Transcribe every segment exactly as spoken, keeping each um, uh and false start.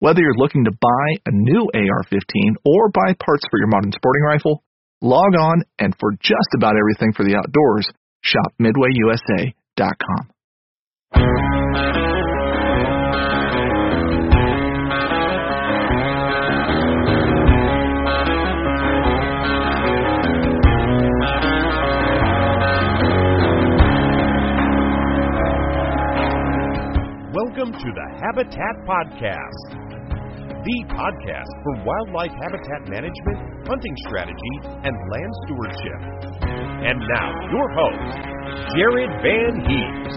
Whether you're looking to buy a new A R fifteen or buy parts for your modern sporting rifle, log on and for just about everything for the outdoors, shop midway U S A dot com. Welcome to the Habitat Podcast, the podcast for wildlife habitat management, hunting strategy, and land stewardship. And now, your host, Jared Van Hees.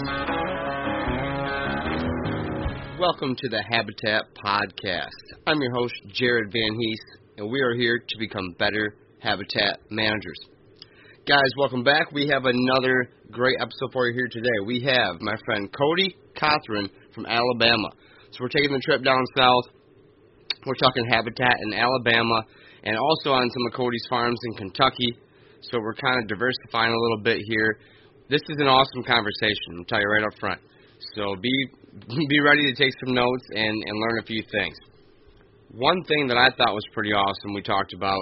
Welcome to the Habitat Podcast. I'm your host, Jared Van Hees, and we are here to become better habitat managers. Guys, welcome back. We have another great episode for you here today. We have my friend Cody Cothran from Alabama. So we're taking the trip down south. We're talking habitat in Alabama and also on some of Cody's farms in Kentucky. So we're kind of diversifying a little bit here. This is an awesome conversation, I'll tell you right up front. So be be ready to take some notes and, and learn a few things. One thing that I thought was pretty awesome we talked about,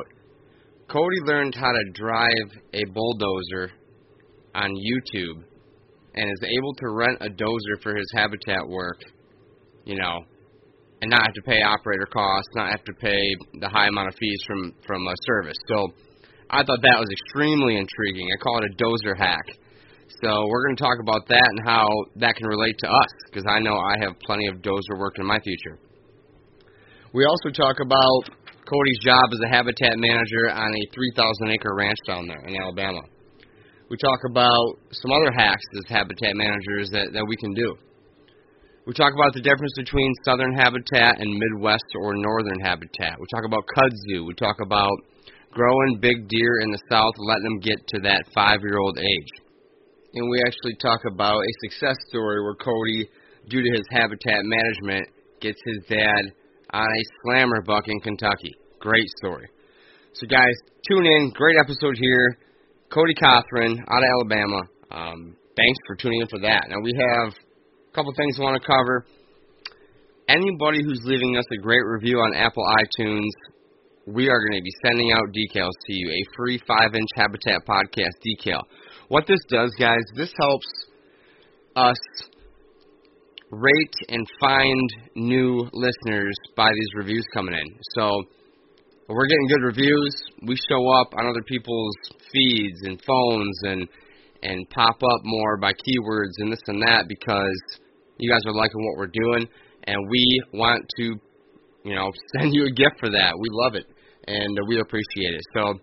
Cody learned how to drive a bulldozer on YouTube and is able to rent a dozer for his habitat work, you know, and not have to pay operator costs, not have to pay the high amount of fees from, from a service. So I thought that was extremely intriguing. I call it a dozer hack. So we're going to talk about that and how that can relate to us, because I know I have plenty of dozer work in my future. We also talk about Cody's job as a habitat manager on a three thousand acre ranch down there in Alabama. We talk about some other hacks as habitat managers that, that we can do. We talk about the difference between southern habitat and Midwest or northern habitat. We talk about kudzu. We talk about growing big deer in the south, letting them get to that five-year-old age. And we actually talk about a success story where Cody, due to his habitat management, gets his dad on a slammer buck in Kentucky. Great story. So, guys, tune in. Great episode here. Cody Cothran out of Alabama. Um, thanks for tuning in for that. Now, we have couple things I want to cover. Anybody who's leaving us a great review on Apple iTunes, we are going to be sending out decals to you, a free five inch Habitat Podcast decal. What this does, guys, this helps us rate and find new listeners by these reviews coming in. So we're getting good reviews. We show up on other people's feeds and phones and, and pop up more by keywords and this and that because you guys are liking what we're doing, and we want to, you know, send you a gift for that. We love it, and we appreciate it. So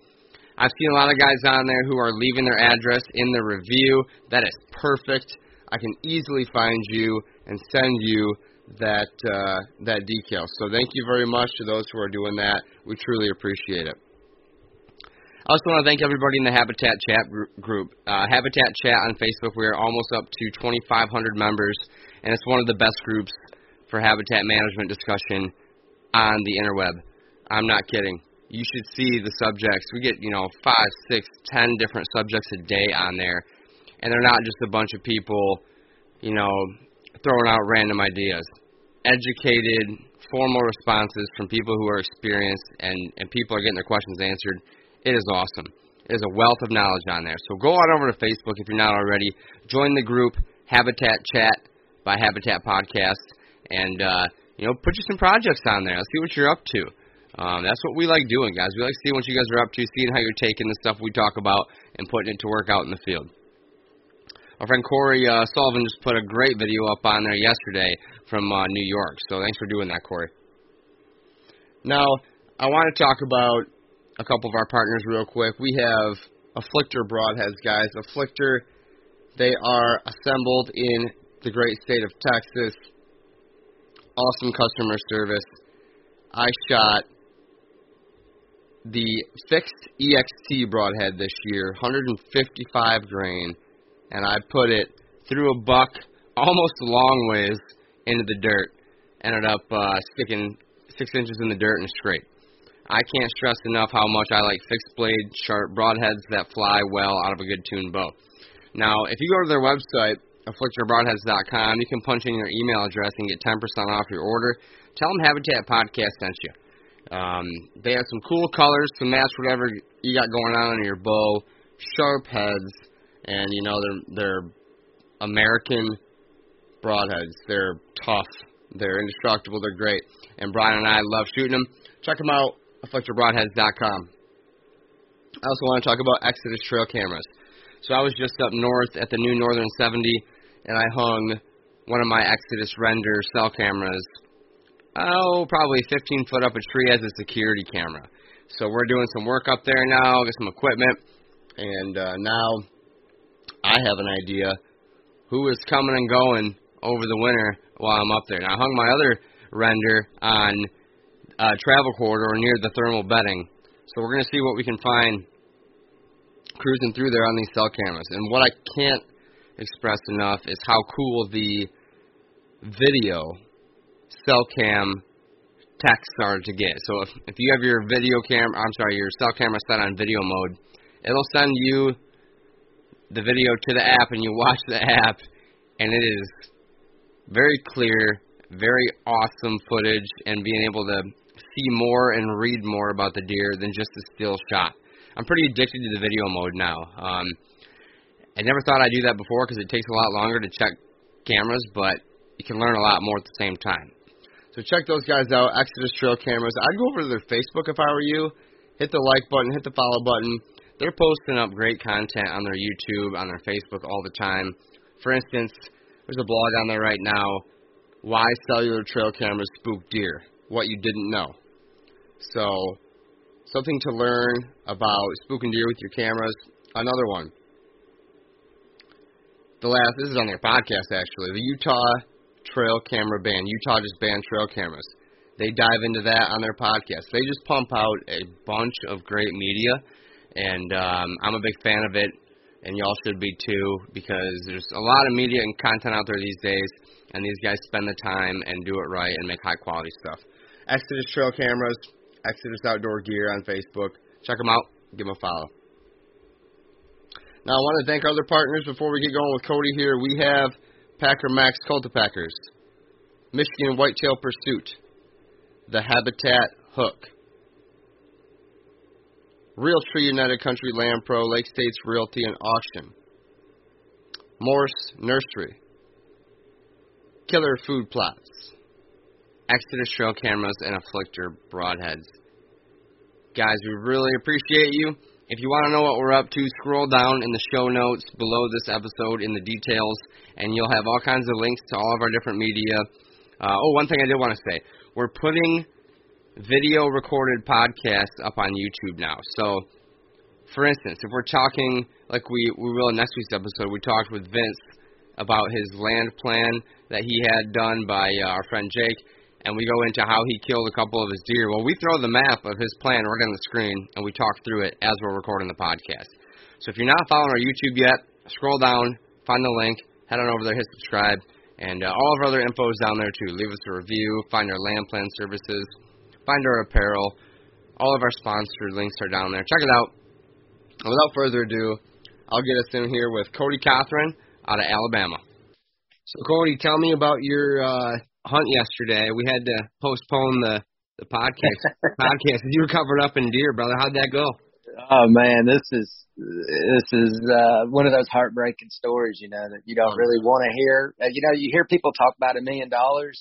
I've seen a lot of guys on there who are leaving their address in the review. That is perfect. I can easily find you and send you that, uh, that decal. So thank you very much to those who are doing that. We truly appreciate it. I also want to thank everybody in the Habitat Chat group. Uh, Habitat Chat on Facebook, we are almost up to twenty-five hundred members, and it's one of the best groups for habitat management discussion on the interweb. I'm not kidding. you should see the subjects. We get, you know, five, six, ten different subjects a day on there, and they're not just a bunch of people, you know, throwing out random ideas. Educated, formal responses from people who are experienced, and, and people are getting their questions answered. It is awesome. It is a wealth of knowledge on there. So go on over to Facebook if you're not already. Join the group Habitat Chat by Habitat Podcast, and, uh, you know, put you some projects on there. Let's see what you're up to. Um, that's what we like doing, guys. We like seeing what you guys are up to, seeing how you're taking the stuff we talk about and putting it to work out in the field. Our friend Corey uh, Sullivan just put a great video up on there yesterday from uh, New York. So thanks for doing that, Corey. Now, I want to talk about a couple of our partners real quick. We have Afflictor Broadheads, guys. Afflictor, they are assembled in the great state of Texas. Awesome customer service. I shot the fixed E X T broadhead this year, one fifty-five grain, and I put it through a buck almost a long ways into the dirt. Ended up uh, sticking six inches in the dirt and straight. I can't stress enough how much I like fixed blade, sharp broadheads that fly well out of a good tuned bow. Now, if you go to their website, afflictor broadheads dot com, you can punch in your email address and get ten percent off your order. Tell them Habitat Podcast sent you. Um, they have some cool colors to match whatever you got going on in your bow, sharp heads, and, you know, they're, they're American broadheads. They're tough. They're indestructible. They're great. And Brian and I love shooting them. Check them out, afflictor broadheads dot com. I also want to talk about Exodus Trail Cameras. So I was just up north at the new Northern seventy, and I hung one of my Exodus Render cell cameras, oh, probably fifteen foot up a tree as a security camera. So we're doing some work up there now, get some equipment, and uh, now I have an idea who is coming and going over the winter while I'm up there. Now I hung my other render on uh, travel corridor near the thermal bedding, so we're going to see what we can find cruising through there on these cell cameras. And what I can't express enough is how cool the video cell cam texts are to get. So if, if you have your video camera, I'm sorry, your cell camera set on video mode, it'll send you the video to the app, and you watch the app, and it is very clear, very awesome footage, and being able to see more and read more about the deer than just a still shot. I'm pretty addicted to the video mode now. Um, I never thought I'd do that before because it takes a lot longer to check cameras, but you can learn a lot more at the same time. So check those guys out, Exodus Trail Cameras. I'd go over to their Facebook if I were you. Hit the like button, hit the follow button. They're posting up great content on their YouTube, on their Facebook all the time. For instance, there's a blog on there right now, Why Cellular Trail Cameras Spook Deer, What You Didn't Know. So something to learn about spooking deer with your cameras. Another one. The last, this is on their podcast actually, the Utah Trail Camera Ban. Utah just banned trail cameras. They dive into that on their podcast. They just pump out a bunch of great media, and um, I'm a big fan of it, and y'all should be too, because there's a lot of media and content out there these days, and these guys spend the time and do it right and make high quality stuff. Exodus Trail Cameras, Exodus Outdoor Gear on Facebook. Check them out. Give them a follow. Now, I want to thank our other partners before we get going with Cody here. We have Packer Max Cultipackers, Michigan Whitetail Pursuit, the Habitat Hook, Realtree United Country Land Pro, Lake States Realty and Auction, Morse Nursery, Killer Food Plots, Exodus Trail Cameras, and Afflictor Broadheads. Guys, we really appreciate you. If you want to know what we're up to, scroll down in the show notes below this episode in the details, and you'll have all kinds of links to all of our different media. Uh, oh, one thing I did want to say. We're putting video recorded podcasts up on YouTube now. So, for instance, if we're talking, like we, we will in next week's episode, we talked with Vince about his land plan that he had done by uh, our friend Jake. And we go into how he killed a couple of his deer. Well, we throw the map of his plan right on the screen, and we talk through it as we're recording the podcast. So if you're not following our YouTube yet, scroll down, find the link, head on over there, hit subscribe, and uh, all of our other info is down there too. Leave us a review, find our land plan services, find our apparel, All of our sponsored links are down there. Check it out. And without further ado, I'll get us in here with Cody Cothran out of Alabama. So, Cody, tell me about your uh, hunt yesterday. We had to postpone the, the podcast. podcast. You were covered up in deer, brother. How'd that go? Oh, man, this is this is uh, one of those heartbreaking stories, you know, that you don't really want to hear. You know, you hear people talk about a million dollars.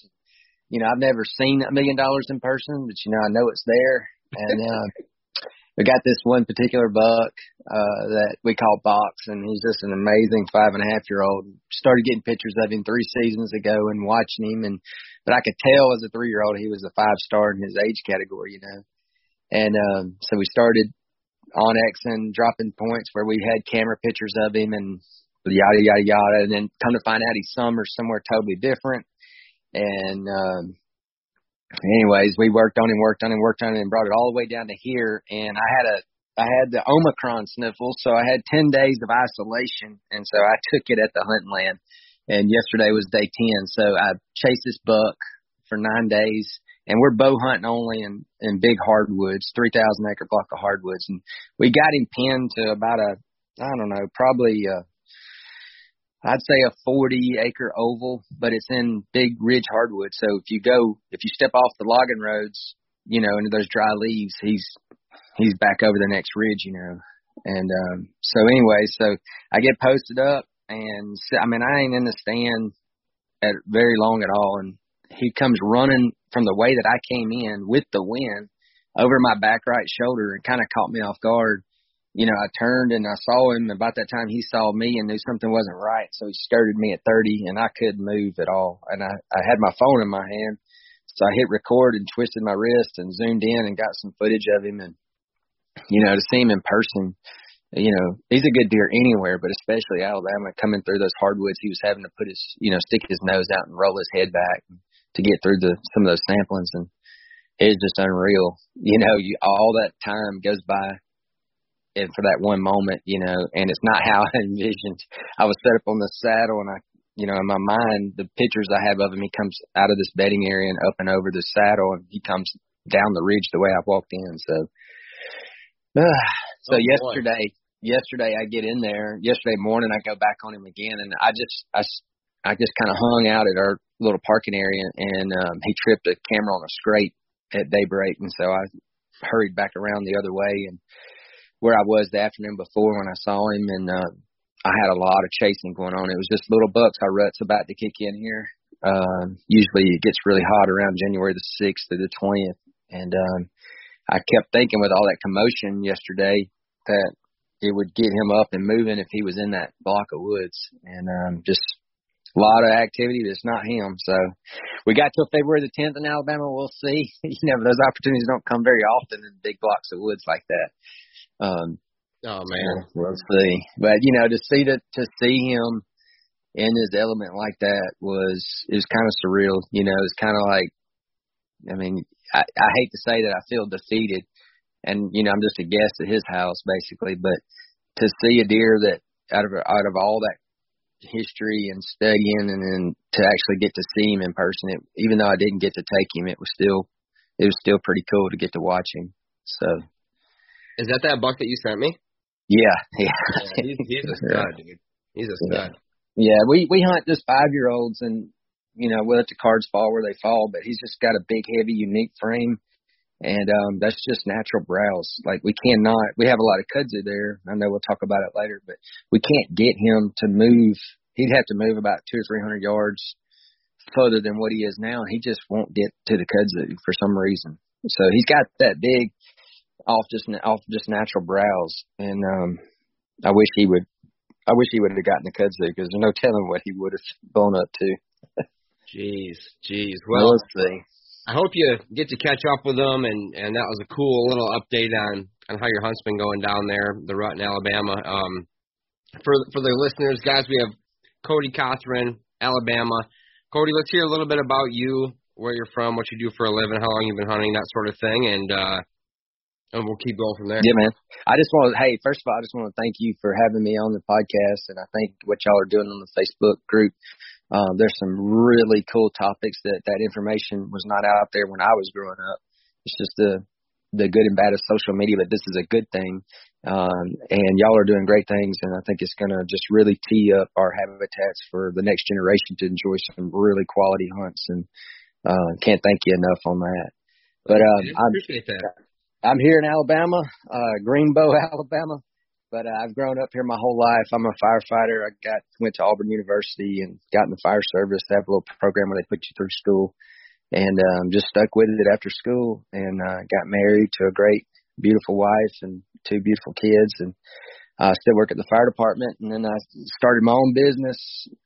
You know, I've never seen a million dollars in person, but, you know, I know it's there. And uh, we got this one particular buck uh, that we call Box, and he's just an amazing five and a half year old. Started getting pictures of him three seasons ago and watching him, and but I could tell as a three year old he was a five star in his age category, you know. And um, so we started on Exxon dropping points where we had camera pictures of him and yada yada yada, and then come to find out he's summer somewhere totally different. And um, anyways, we worked on him, worked on him, worked on him, and brought it all the way down to here. And I had a, I had the Omicron sniffle, so I had ten days of isolation, and so I took it at the hunting land. And yesterday was day ten, so I chased this buck for nine days, and we're bow hunting only in, in big hardwoods, three thousand acre block of hardwoods. And we got him pinned to about a, I don't know, probably a, I'd say a forty acre oval, but it's in big ridge hardwood. So if you go, if you step off the logging roads, you know, into those dry leaves, he's, he's back over the next ridge, you know? And, um, so anyway, so I get posted up and I mean, I ain't in the stand at very long at all. And he comes running from the way that I came in with the wind over my back right shoulder and kind of caught me off guard. You know, I turned and I saw him. About that time, he saw me and knew something wasn't right. So he skirted me at thirty, and I couldn't move at all. And I, I had my phone in my hand. So I hit record and twisted my wrist and zoomed in and got some footage of him. And, you know, to see him in person, you know, he's a good deer anywhere, but especially Alabama, coming through those hardwoods, he was having to put his, you know, stick his nose out and roll his head back to get through the some of those samplings. And it's just unreal. You know, you, all that time goes by. And for that one moment, you know, and it's not how I envisioned. I was set up on the saddle, and I, you know, in my mind, the pictures I have of him, he comes out of this bedding area and up and over the saddle, and he comes down the ridge the way I walked in. So, uh, so oh, yesterday, boy. yesterday I get in there. Yesterday morning, I go back on him again, and I just, I, I just kind of hung out at our little parking area, and um, he tripped a camera on a scrape at daybreak, and so I hurried back around the other way and where I was the afternoon before when I saw him, and uh, I had a lot of chasing going on. It was just little bucks. Our rut's about to kick in here. Uh, usually it gets really hot around January the sixth through the twentieth, and um, I kept thinking with all that commotion yesterday that it would get him up and moving if he was in that block of woods, and um, just a lot of activity that's not him. So we got till February the tenth in Alabama. We'll see. You know, those opportunities don't come very often in big blocks of woods like that. Um, oh man, so we'll see. But you know, to see that, to see him in his element like that was is kind of surreal. You know, it's kind of like, I mean, I, I hate to say that I feel defeated, and you know, I'm just a guest at his house basically. But to see a deer that out of out of all that history and studying, and then to actually get to see him in person, it, even though I didn't get to take him, it was still it was still pretty cool to get to watch him. So. Is that that buck that you sent me? Yeah. Yeah. yeah he's, he's a stud, dude. He's a stud. Yeah. yeah, we we hunt just five-year-olds, and, you know, we'll let the cards fall where they fall, but he's just got a big, heavy, unique frame, and um, that's just natural browse. Like, we cannot – we have a lot of kudzu there. I know we'll talk about it later, but we can't get him to move. He'd have to move about two or three hundred yards further than what he is now. He just won't get to the kudzu for some reason. So he's got that big – off just off just natural browse, and um, I wish he would I wish he would have gotten the kudzu, because there's no telling what he would have blown up to. jeez, jeez. Well, well, let's see. I hope you get to catch up with them, and, and that was a cool little update on, on how your hunt's been going down there, the rut in Alabama. Um, for for the listeners, guys, we have Cody Cothran, Alabama. Cody, let's hear a little bit about you, where you're from, what you do for a living, how long you've been hunting, that sort of thing, and. Uh, And we'll keep going from there. Yeah, man. I just want to, hey, first of all, I just want to thank you for having me on the podcast. And I think what y'all are doing on the Facebook group, uh, there's some really cool topics that that information was not out there when I was growing up. It's just the the good and bad of social media, but this is a good thing. Um, and y'all are doing great things, and I think it's going to just really tee up our habitats for the next generation to enjoy some really quality hunts. And uh, can't thank you enough on that. But um, I appreciate I'm, that. I'm here in Alabama, uh, Greenbow, Alabama. But uh, I've grown up here my whole life. I'm a firefighter. I got went to Auburn University and got in the fire service. They have a little program where they put you through school, and um, just stuck with it after school, and uh, got married to a great, beautiful wife and two beautiful kids, and I uh, still work at the fire department. And then I started my own business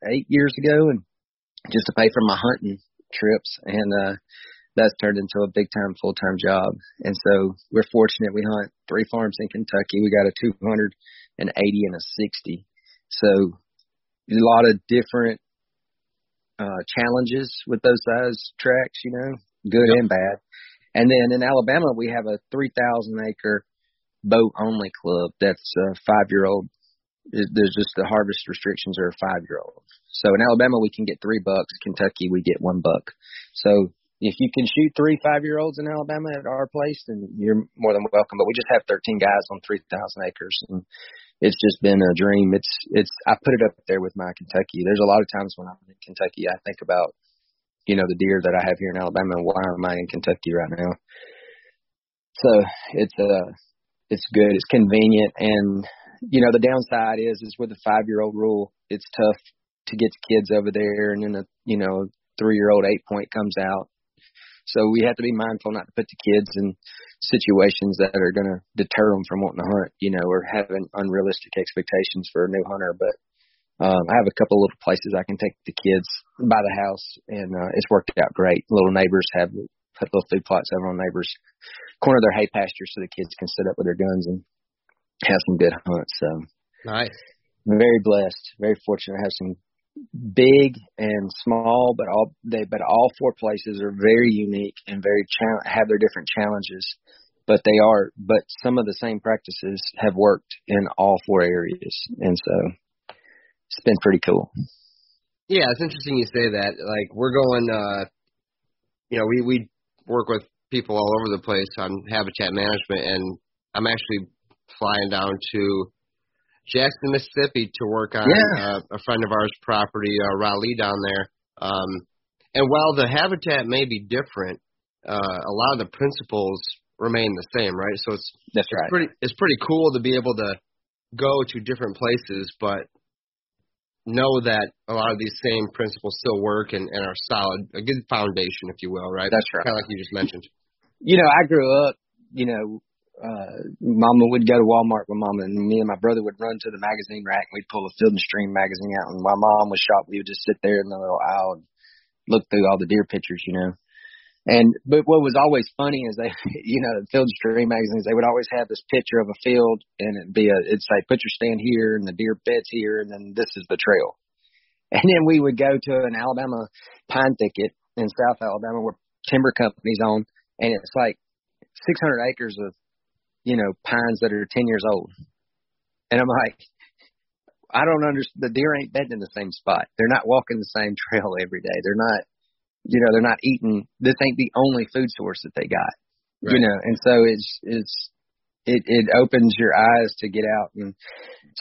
eight years ago, and just to pay for my hunting trips, and uh, that's turned into a big-time, full-time job. And so we're fortunate. We hunt three farms in Kentucky. We got a two hundred eighty and a sixty. So a lot of different uh, challenges with those size tracks, you know, good yep. and bad. And then in Alabama, we have a three thousand acre bow-only club that's a five-year-old. There's just the harvest restrictions are a five-year-old. So in Alabama, we can get three bucks. Kentucky, we get one buck. So if you can shoot three five-year-olds in Alabama at our place, then you're more than welcome. But we just have thirteen guys on three thousand acres, and it's just been a dream. It's it's I put it up there with my Kentucky. There's a lot of times when I'm in Kentucky, I think about, you know, the deer that I have here in Alabama, and why am I in Kentucky right now? So it's uh, it's good. It's convenient. And, you know, the downside is is with the five-year-old rule, it's tough to get the kids over there, and then, a you know, three-year-old eight-point comes out. So we have to be mindful not to put the kids in situations that are going to deter them from wanting to hunt, you know, or having unrealistic expectations for a new hunter. But um, I have a couple of little places I can take the kids by the house, and uh, it's worked out great. Little neighbors have put little food plots over on neighbors' corner of their hay pasture so the kids can sit up with their guns and have some good hunts. So nice. Very blessed, very fortunate to have some big and small, but all they but all four places are very unique and very cha- have their different challenges, but they are but some of the same practices have worked in all four areas, and so it's been pretty cool. Yeah, it's interesting you say that. Like, we're going, uh, you know, we we work with people all over the place on habitat management, and I'm actually flying down to Jackson, Mississippi to work on yeah. uh, a friend of ours' property, uh, Raleigh, down there. Um, and while the habitat may be different, uh, a lot of the principles remain the same, right? So it's That's it's right. pretty it's pretty cool to be able to go to different places, but know that a lot of these same principles still work and, and are solid, a good foundation, if you will, right? That's right. Kind of like you just mentioned. You know, I grew up, you know, Uh, Mama would go to Walmart with Mama, and me and my brother would run to the magazine rack, and we'd pull a Field and Stream magazine out, and while Mom was shopping, we would just sit there in the little aisle and look through all the deer pictures, you know. And but what was always funny is they, you know, the Field and Stream magazines, they would always have this picture of a field, and it'd be a, it'd say, put your stand here, and the deer bed's here, and then this is the trail. And then we would go to an Alabama pine thicket in South Alabama where timber companies own, and it's like six hundred acres of, you know, pines that are ten years old. And I'm like, I don't understand. The deer ain't bedding in the same spot. They're not walking the same trail every day. They're not, you know, they're not eating. This ain't the only food source that they got, right. You know? And so it's, it's, it, it opens your eyes to get out and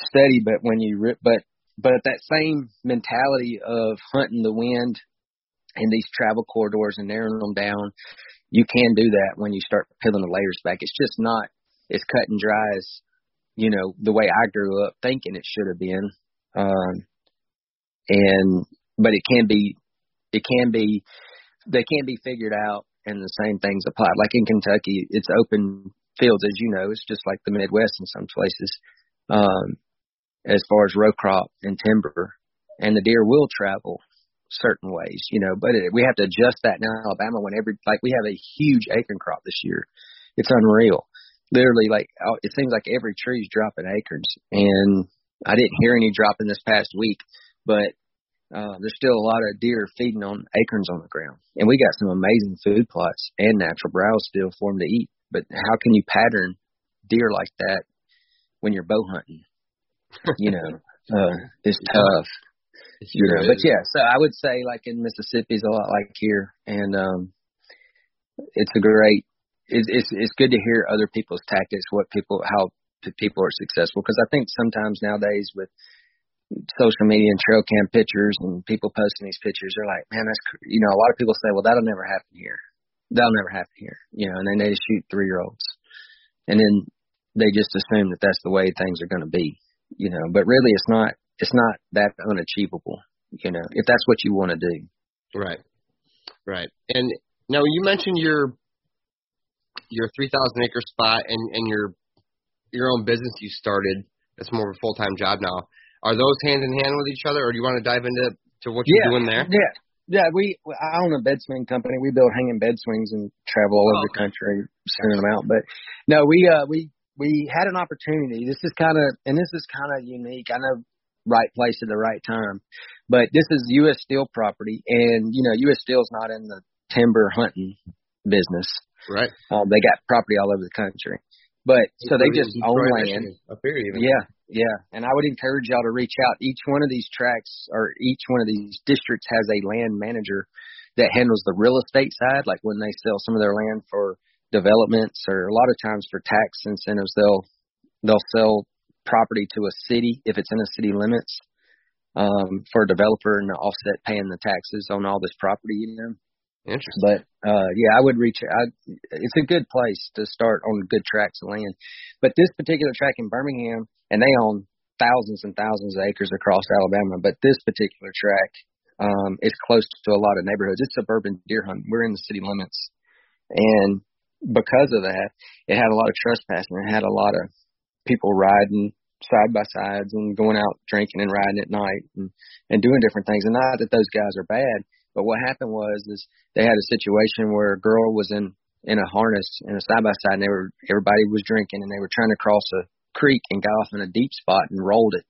study. But when you rip, but, but that same mentality of hunting the wind and these travel corridors and narrowing them down, you can do that when you start peeling the layers back. It's just not, it's cut and dry as, you know, the way I grew up thinking it should have been. Um, and, but it can be, it can be, they can be figured out, and the same things apply. Like in Kentucky, it's open fields, as you know, it's just like the Midwest in some places, um, as far as row crop and timber, and the deer will travel certain ways, you know, but it, we have to adjust that now in Alabama when every, like we have a huge acorn crop this year. It's unreal. Literally, like, it seems like every tree's dropping acorns, and I didn't hear any dropping this past week, but uh, there's still a lot of deer feeding on acorns on the ground, and we got some amazing food plots and natural browse still for them to eat, but how can you pattern deer like that when you're bow hunting? You know, uh, it's tough, you know, but yeah, so I would say, like, in Mississippi, it's a lot like here, and um, it's a great, it, it's it's good to hear other people's tactics, what people, how people are successful. Because I think sometimes nowadays with social media and trail cam pictures and people posting these pictures, they're like, man, that's, you know, a lot of people say, well, that'll never happen here. That'll never happen here. You know, and then they just shoot three-year-olds. And then they just assume that that's the way things are going to be, you know. But really it's not, it's not that unachievable, you know, if that's what you want to do. Right. Right. And now you mentioned your your three thousand acre spot and, and your your own business you started. That's more of a full-time job now. Are those hand-in-hand with each other, or do you want to dive into to what you're yeah, doing there? Yeah, yeah. We I own a bed swing company. We build hanging bed swings and travel all oh, over the country sending them out. But, no, we uh, we we had an opportunity. This is kind of – and this is kind of unique. I know right place at the right time. But this is U S Steel property, and, you know, U S Steel's not in the timber hunting business. Right. Um, they got property all over the country. But so they just own land up here, even. Yeah, yeah. And I would encourage y'all to reach out. Each one of these tracts or each one of these districts has a land manager that handles the real estate side. Like when they sell some of their land for developments, or a lot of times for tax incentives, they'll they'll sell property to a city if it's in the city limits um, for a developer and to offset paying the taxes on all this property, you know. Interesting. But, uh, yeah, I would reach out. It's a good place to start on good tracts of land. But this particular tract in Birmingham, and they own thousands and thousands of acres across Alabama, but this particular tract um, is close to a lot of neighborhoods. It's suburban deer hunting. We're in the city limits. And because of that, it had a lot of trespassing. It had a lot of people riding side-by-sides and going out drinking and riding at night and, and doing different things. And not that those guys are bad. But what happened was is they had a situation where a girl was in, in a harness in a side-by-side, and they were everybody was drinking, and they were trying to cross a creek and got off in a deep spot and rolled it,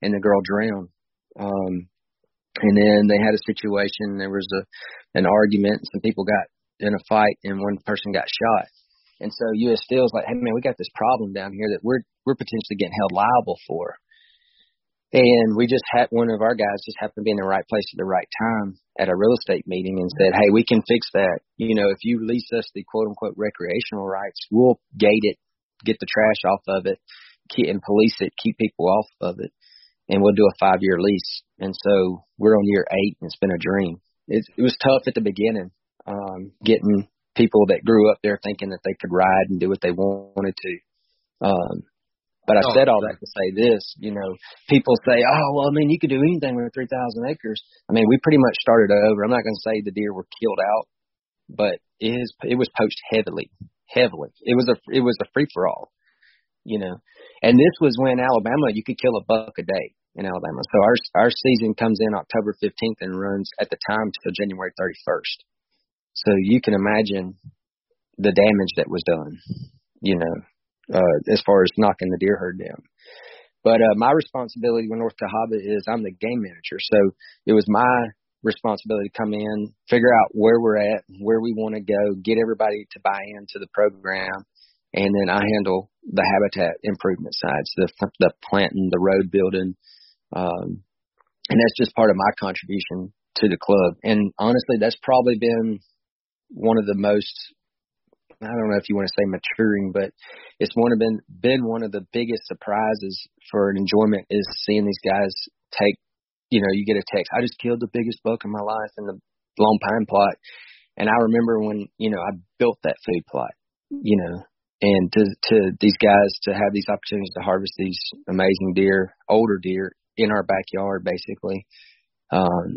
and the girl drowned. Um, and then they had a situation. There was a an argument. And some people got in a fight, and one person got shot. And so U S Steel's like, hey, man, we got this problem down here that we're we're potentially getting held liable for. And we just had one of our guys just happened to be in the right place at the right time at a real estate meeting and said, hey, we can fix that. You know, if you lease us the quote unquote recreational rights, we'll gate it, get the trash off of it and police it, keep people off of it. And we'll do a five year lease. And so we're on year eight, and it's been a dream. It, it was tough at the beginning, um, getting people that grew up there thinking that they could ride and do what they wanted to. Um, But I said all that to say this, you know, people say, oh, well, I mean, you could do anything with three thousand acres. I mean, we pretty much started over. I'm not going to say the deer were killed out, but it, is, it was poached heavily, heavily. It was a it was a free-for-all, you know. And this was when Alabama, you could kill a buck a day in Alabama. So our our season comes in October fifteenth and runs at the time till January thirty-first. So you can imagine the damage that was done, you know. Uh, as far as knocking the deer herd down. But uh, my responsibility with North Cahaba is I'm the game manager. So it was my responsibility to come in, figure out where we're at, where we want to go, get everybody to buy into the program, and then I handle the habitat improvement sides, the, the planting, the road building. Um, and that's just part of my contribution to the club. And honestly, that's probably been one of the most – I don't know if you want to say maturing, but it's one of been been one of the biggest surprises for an enjoyment is seeing these guys take, you know, you get a text, I just killed the biggest buck in my life in the Lone Pine plot. And I remember when, you know, I built that food plot, you know, and to, to these guys to have these opportunities to harvest these amazing deer, older deer in our backyard, basically, um,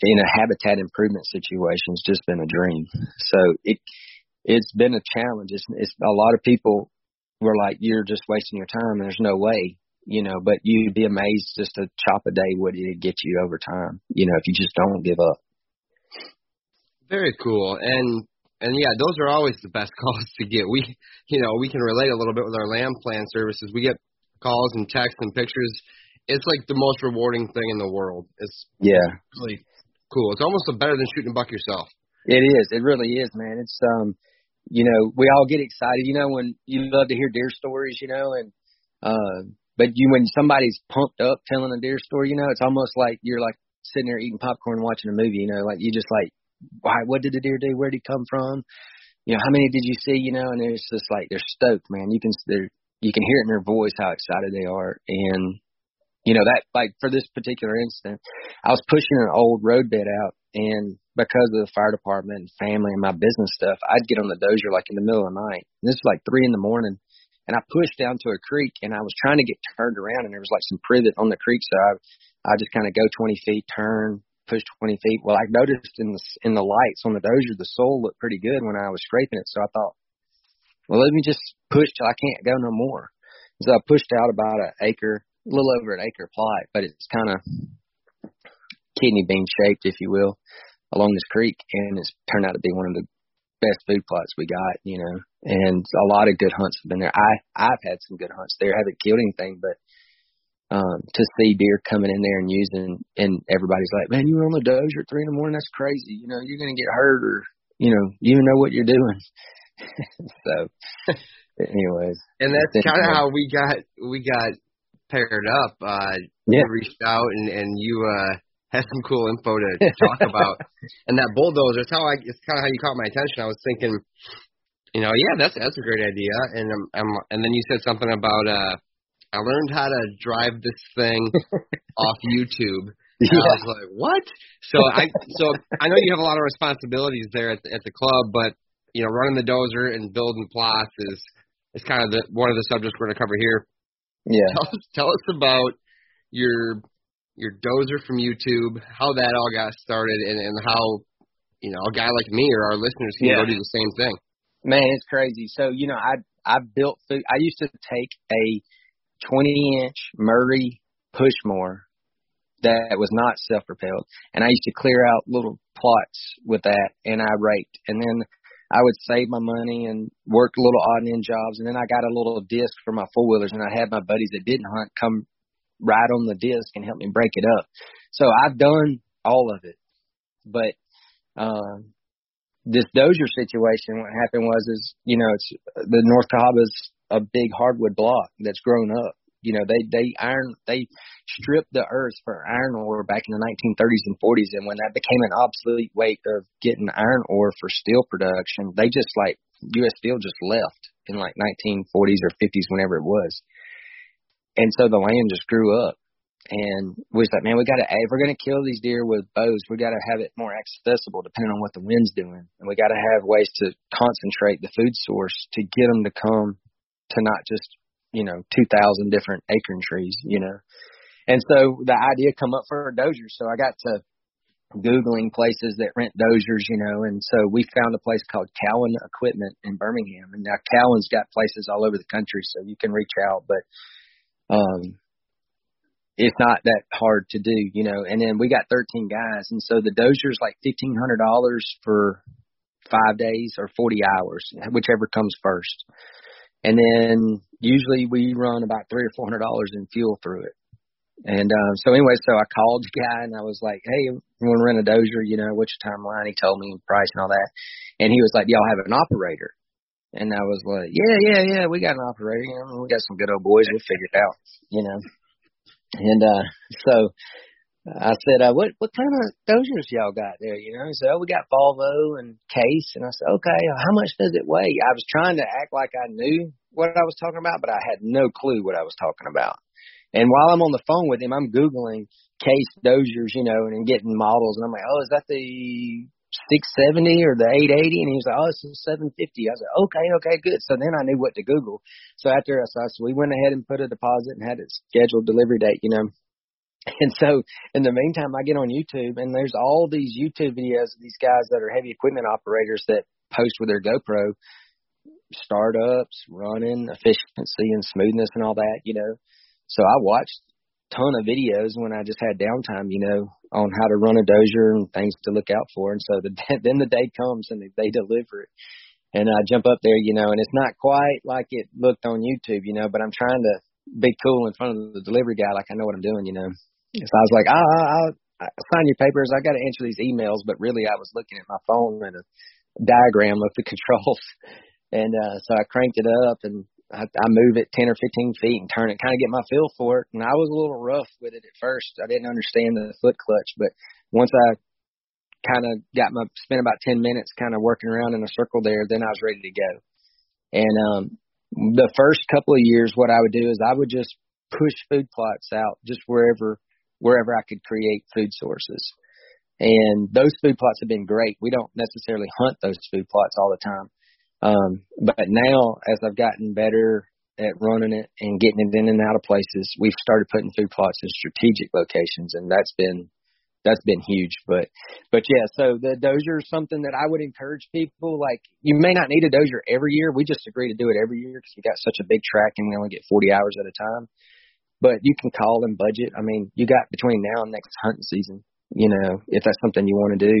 in a habitat improvement situation has just been a dream. So it, It's been a challenge. It's, it's a lot of people were like, you're just wasting your time, and there's no way, you know, but you'd be amazed just to chop a day what it'd get you over time, you know, if you just don't give up. Very cool. And, and yeah, those are always the best calls to get. We, you know, we can relate a little bit with our land plan services. We get calls and texts and pictures. It's like the most rewarding thing in the world. It's yeah, really cool. It's almost better than shooting a buck yourself. It is. It really is, man. It's, um, you know, we all get excited, you know, when you love to hear deer stories, you know, and, uh, but you, when somebody's pumped up telling a deer story, you know, it's almost like you're like sitting there eating popcorn, watching a movie, you know, like you just like, why, what did the deer do? Where'd he come from? you know, how many did you see, you know, and it's just like, they're stoked, man. You can, they're, you can hear it in their voice, how excited they are. And, you know, that, like, for this particular incident, I was pushing an old road bed out, and because of the fire department and family and my business stuff, I'd get on the dozer like in the middle of the night. And this is like three in the morning. And I pushed down to a creek, and I was trying to get turned around, and there was like some privet on the creek, so I, I just kind of go twenty feet, turn, push twenty feet. Well, I noticed in the in the lights on the dozer, the soil looked pretty good when I was scraping it, so I thought, well, let me just push till I can't go no more. So I pushed out about an acre, a little over an acre plot, but it's kind of kidney bean shaped, if you will, along this creek, and it's turned out to be one of the best food plots we got, you know, and a lot of good hunts have been there. I, I've had some good hunts there. I haven't killed anything, but um, to see deer coming in there and using, and everybody's like, man, you were on the dozer at three in the morning. That's crazy. You know, you're going to get hurt, or, you know, you know what you're doing. So anyways. And that's kind of how we got, we got paired up. Uh, yeah. We reached out and, and you, uh, has some cool info to talk about. And that bulldozer, it's how I, it's kind of how you caught my attention. I was thinking, you know, yeah, that's that's a great idea. And I'm, I'm, and then you said something about, uh, I learned how to drive this thing off YouTube. And yeah. I was like, what? So I, so I know you have a lot of responsibilities there at the, at the club, but you know, running the dozer and building plots is is kind of the one of the subjects we're going to cover here. Yeah. Tell us, tell us about your. your dozer from YouTube, how that all got started, and, and how, you know, a guy like me or our listeners can yeah. go do the same thing. Man, it's crazy. So, you know, I I built food. I used to take a twenty-inch Murray pushmower that was not self-propelled, and I used to clear out little plots with that, and I raked. And then I would save my money and work little odd-end jobs, and then I got a little disc for my four-wheelers, and I had my buddies that didn't hunt come right on the disc and help me break it up. So I've done all of it. But um, this dozer situation, what happened was is, you know, it's the North Cahaba is a big hardwood block that's grown up. You know, they, they iron, they stripped the earth for iron ore back in the nineteen thirties and forties. And when that became an obsolete way of getting iron ore for steel production, they just like U S Steel just left in like nineteen forties or fifties, whenever it was. And so the land just grew up, and we was like, man, we got to, if we're going to kill these deer with bows, we got to have it more accessible depending on what the wind's doing. And we got to have ways to concentrate the food source to get them to come to not just, you know, two thousand different acorn trees, you know. And so the idea come up for a dozer. So I got to Googling places that rent dozers, you know, and so we found a place called Cowan Equipment in Birmingham. And now Cowan's got places all over the country, so you can reach out, but Um, it's not that hard to do, you know. And then we got thirteen guys, and so the dozer's like fifteen hundred dollars for five days or forty hours, whichever comes first. And then usually we run about three or four hundred dollars in fuel through it. And um, so anyway, so I called the guy and I was like, "Hey, you want to rent a dozer? You know, what's your timeline?" He told me price and all that, and he was like, "Y'all have an operator?" And I was like, yeah, yeah, yeah, we got an operator. You know, we got some good old boys. We'll figure it out, you know. And uh, so I said, uh, what what kind of dozers y'all got there, you know? He said, oh, we got Volvo and Case. And I said, okay, how much does it weigh? I was trying to act like I knew what I was talking about, but I had no clue what I was talking about. And while I'm on the phone with him, I'm Googling Case dozers, you know, and, and getting models. And I'm like, oh, is that the six seventy or the eight eighty? And he was like, oh, it's a seven fifty. I was like, okay, okay, good. So then I knew what to Google. So after I saw, so we went ahead and put a deposit and had a scheduled delivery date, you know. And so in the meantime, I get on YouTube, and there's all these YouTube videos of these guys that are heavy equipment operators that post with their GoPro startups, running, efficiency and smoothness and all that, you know. So I watched ton of videos when I just had downtime, you know, on how to run a dozer and things to look out for. And so the, then the day comes and they deliver it. And I jump up there, you know, and it's not quite like it looked on YouTube, you know, but I'm trying to be cool in front of the delivery guy like I know what I'm doing, you know. So I was like, I'll, I'll, I'll sign your papers. I got to answer these emails. But really I was looking at my phone and a diagram of the controls. And uh, so I cranked it up and I, I move it ten or fifteen feet and turn it, kind of get my feel for it. And I was a little rough with it at first. I didn't understand the foot clutch, but once I kind of got my, spent about ten minutes kind of working around in a circle there. Then I was ready to go. And um, the first couple of years, what I would do is I would just push food plots out just wherever, wherever I could create food sources. And those food plots have been great. We don't necessarily hunt those food plots all the time. Um, but now as I've gotten better at running it and getting it in and out of places, we've started putting food plots in strategic locations, and that's been, that's been huge. But, but yeah, so the dozer is something that I would encourage people. Like, you may not need a dozer every year. We just agree to do it every year because we got such a big track and we only get forty hours at a time, but you can call and budget. I mean, you got between now and next hunting season, you know, if that's something you want to do,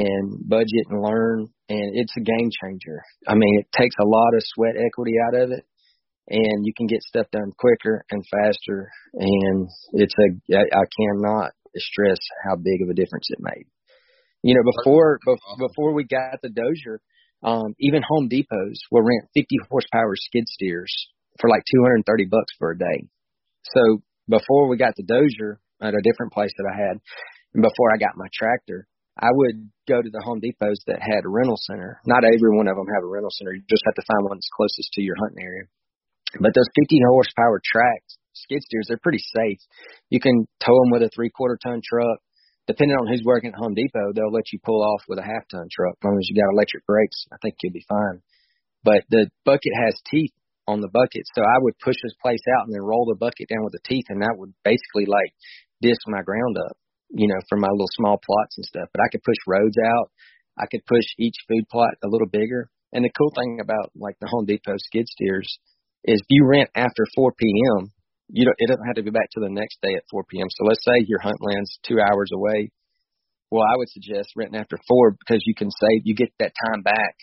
and budget and learn. And it's a game changer. I mean, it takes a lot of sweat equity out of it, and you can get stuff done quicker and faster. And it's a, I, I cannot stress how big of a difference it made. You know, before, be, before we got the dozer, um, even Home Depots will rent fifty horsepower skid steers for like two hundred thirty bucks for a day. So before we got the dozer at a different place that I had, and before I got my tractor, I would go to the Home Depots that had a rental center. Not every one of them have a rental center. You just have to find one that's closest to your hunting area. But those fifty horsepower tracks, skid steers, they're pretty safe. You can tow them with a three-quarter ton truck. Depending on who's working at Home Depot, they'll let you pull off with a half-ton truck. As long as you got electric brakes, I think you'll be fine. But the bucket has teeth on the bucket, so I would push this place out and then roll the bucket down with the teeth, and that would basically, like, disc my ground up, you know, for my little small plots and stuff. But I could push roads out. I could push each food plot a little bigger. And the cool thing about, like, the Home Depot skid steers is if you rent after four p.m., you don't, it doesn't have to be back to the next day at four p.m. So let's say your hunt land's two hours away. Well, I would suggest renting after four, because you can save, you get that time back,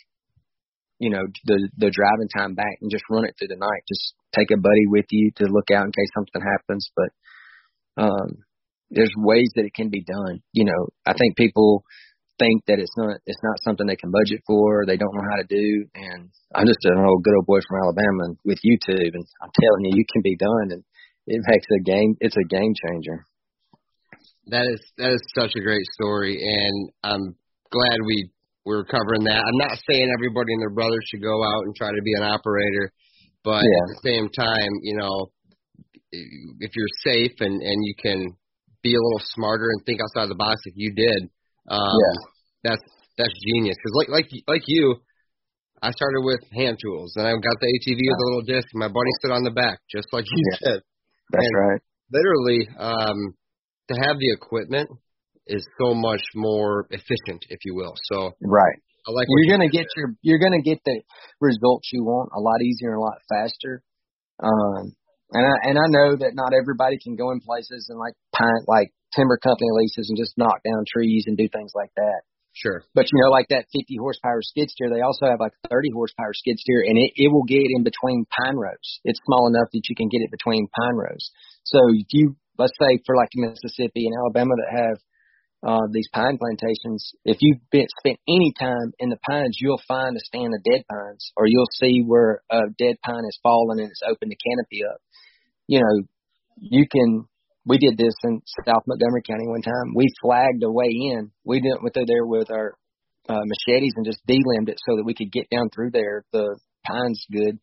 you know, the the driving time back, and just run it through the night. Just take a buddy with you to look out in case something happens. But um, there's ways that it can be done. You know, I think people think that it's not it's not something they can budget for, they don't know how to do. And I'm just an old good old boy from Alabama, and with YouTube, and I'm telling you, you can be done, and it makes a game it's a game changer. That is that is such a great story, and I'm glad we were covering that. I'm not saying everybody and their brother should go out and try to be an operator, but yeah. At the same time, you know, if you're safe and, and you can be a little smarter and think outside the box like you did, Um, yeah. that's, that's genius. Cause like, like, like you, I started with hand tools, and I got the A T V with a little disc, and my buddy stood on the back, just like you yeah. said. That's and right. Literally, um, to have the equipment is so much more efficient, if you will. So, right. I like you're going to get your, you're going to get the results you want a lot easier and a lot faster. Um, and I, and I know that not everybody can go in places and like pine, like, timber company leases and just knock down trees and do things like that. Sure. But, you know, like that fifty horsepower skid steer, they also have like a thirty horsepower skid steer, and it, it will get in between pine rows. It's small enough that you can get it between pine rows. So if you, let's say for like Mississippi and Alabama that have uh, these pine plantations, if you've been, spent any time in the pines, you'll find a stand of dead pines, or you'll see where a dead pine has fallen and it's opened the canopy up. You know, you can... We did this in South Montgomery County one time. We flagged a way in. We went through there with our uh, machetes and just delimbed it so that we could get down through there. The pine's good.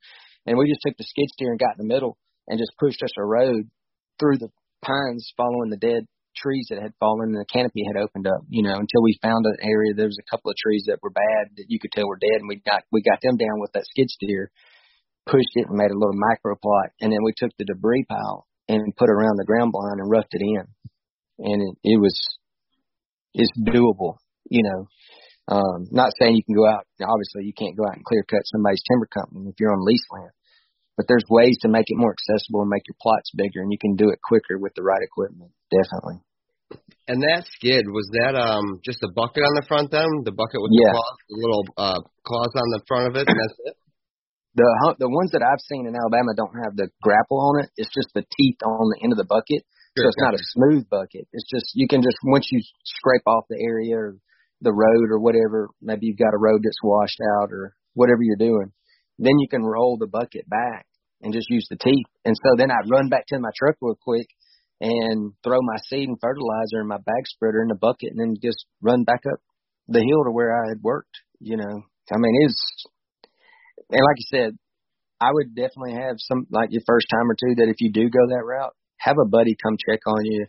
And we just took the skid steer and got in the middle and just pushed us a road through the pines following the dead trees that had fallen and the canopy had opened up, you know, until we found an area. There was a couple of trees that were bad that you could tell were dead, and we got we got them down with that skid steer, pushed it and made a little micro plot, and then we took the debris pile and put around the ground blind and roughed it in. And it, it was, it's doable, you know. Um, not saying you can go out, obviously you can't go out and clear cut somebody's timber company if you're on lease land, but there's ways to make it more accessible and make your plots bigger, and you can do it quicker with the right equipment, definitely. And that skid, was that um just a bucket on the front end? The bucket with yeah. the claws, the little uh, claws on the front of it, and that's it? The the ones that I've seen in Alabama don't have the grapple on it. It's just the teeth on the end of the bucket. Sure, so it's not it. a smooth bucket. It's just, you can just, once you scrape off the area or the road or whatever, maybe you've got a road that's washed out or whatever you're doing, then you can roll the bucket back and just use the teeth. And so then I'd run back to my truck real quick and throw my seed and fertilizer and my bag spreader in the bucket and then just run back up the hill to where I had worked, you know. I mean, it's, and like you said, I would definitely have some, like your first time or two, that if you do go that route, have a buddy come check on you,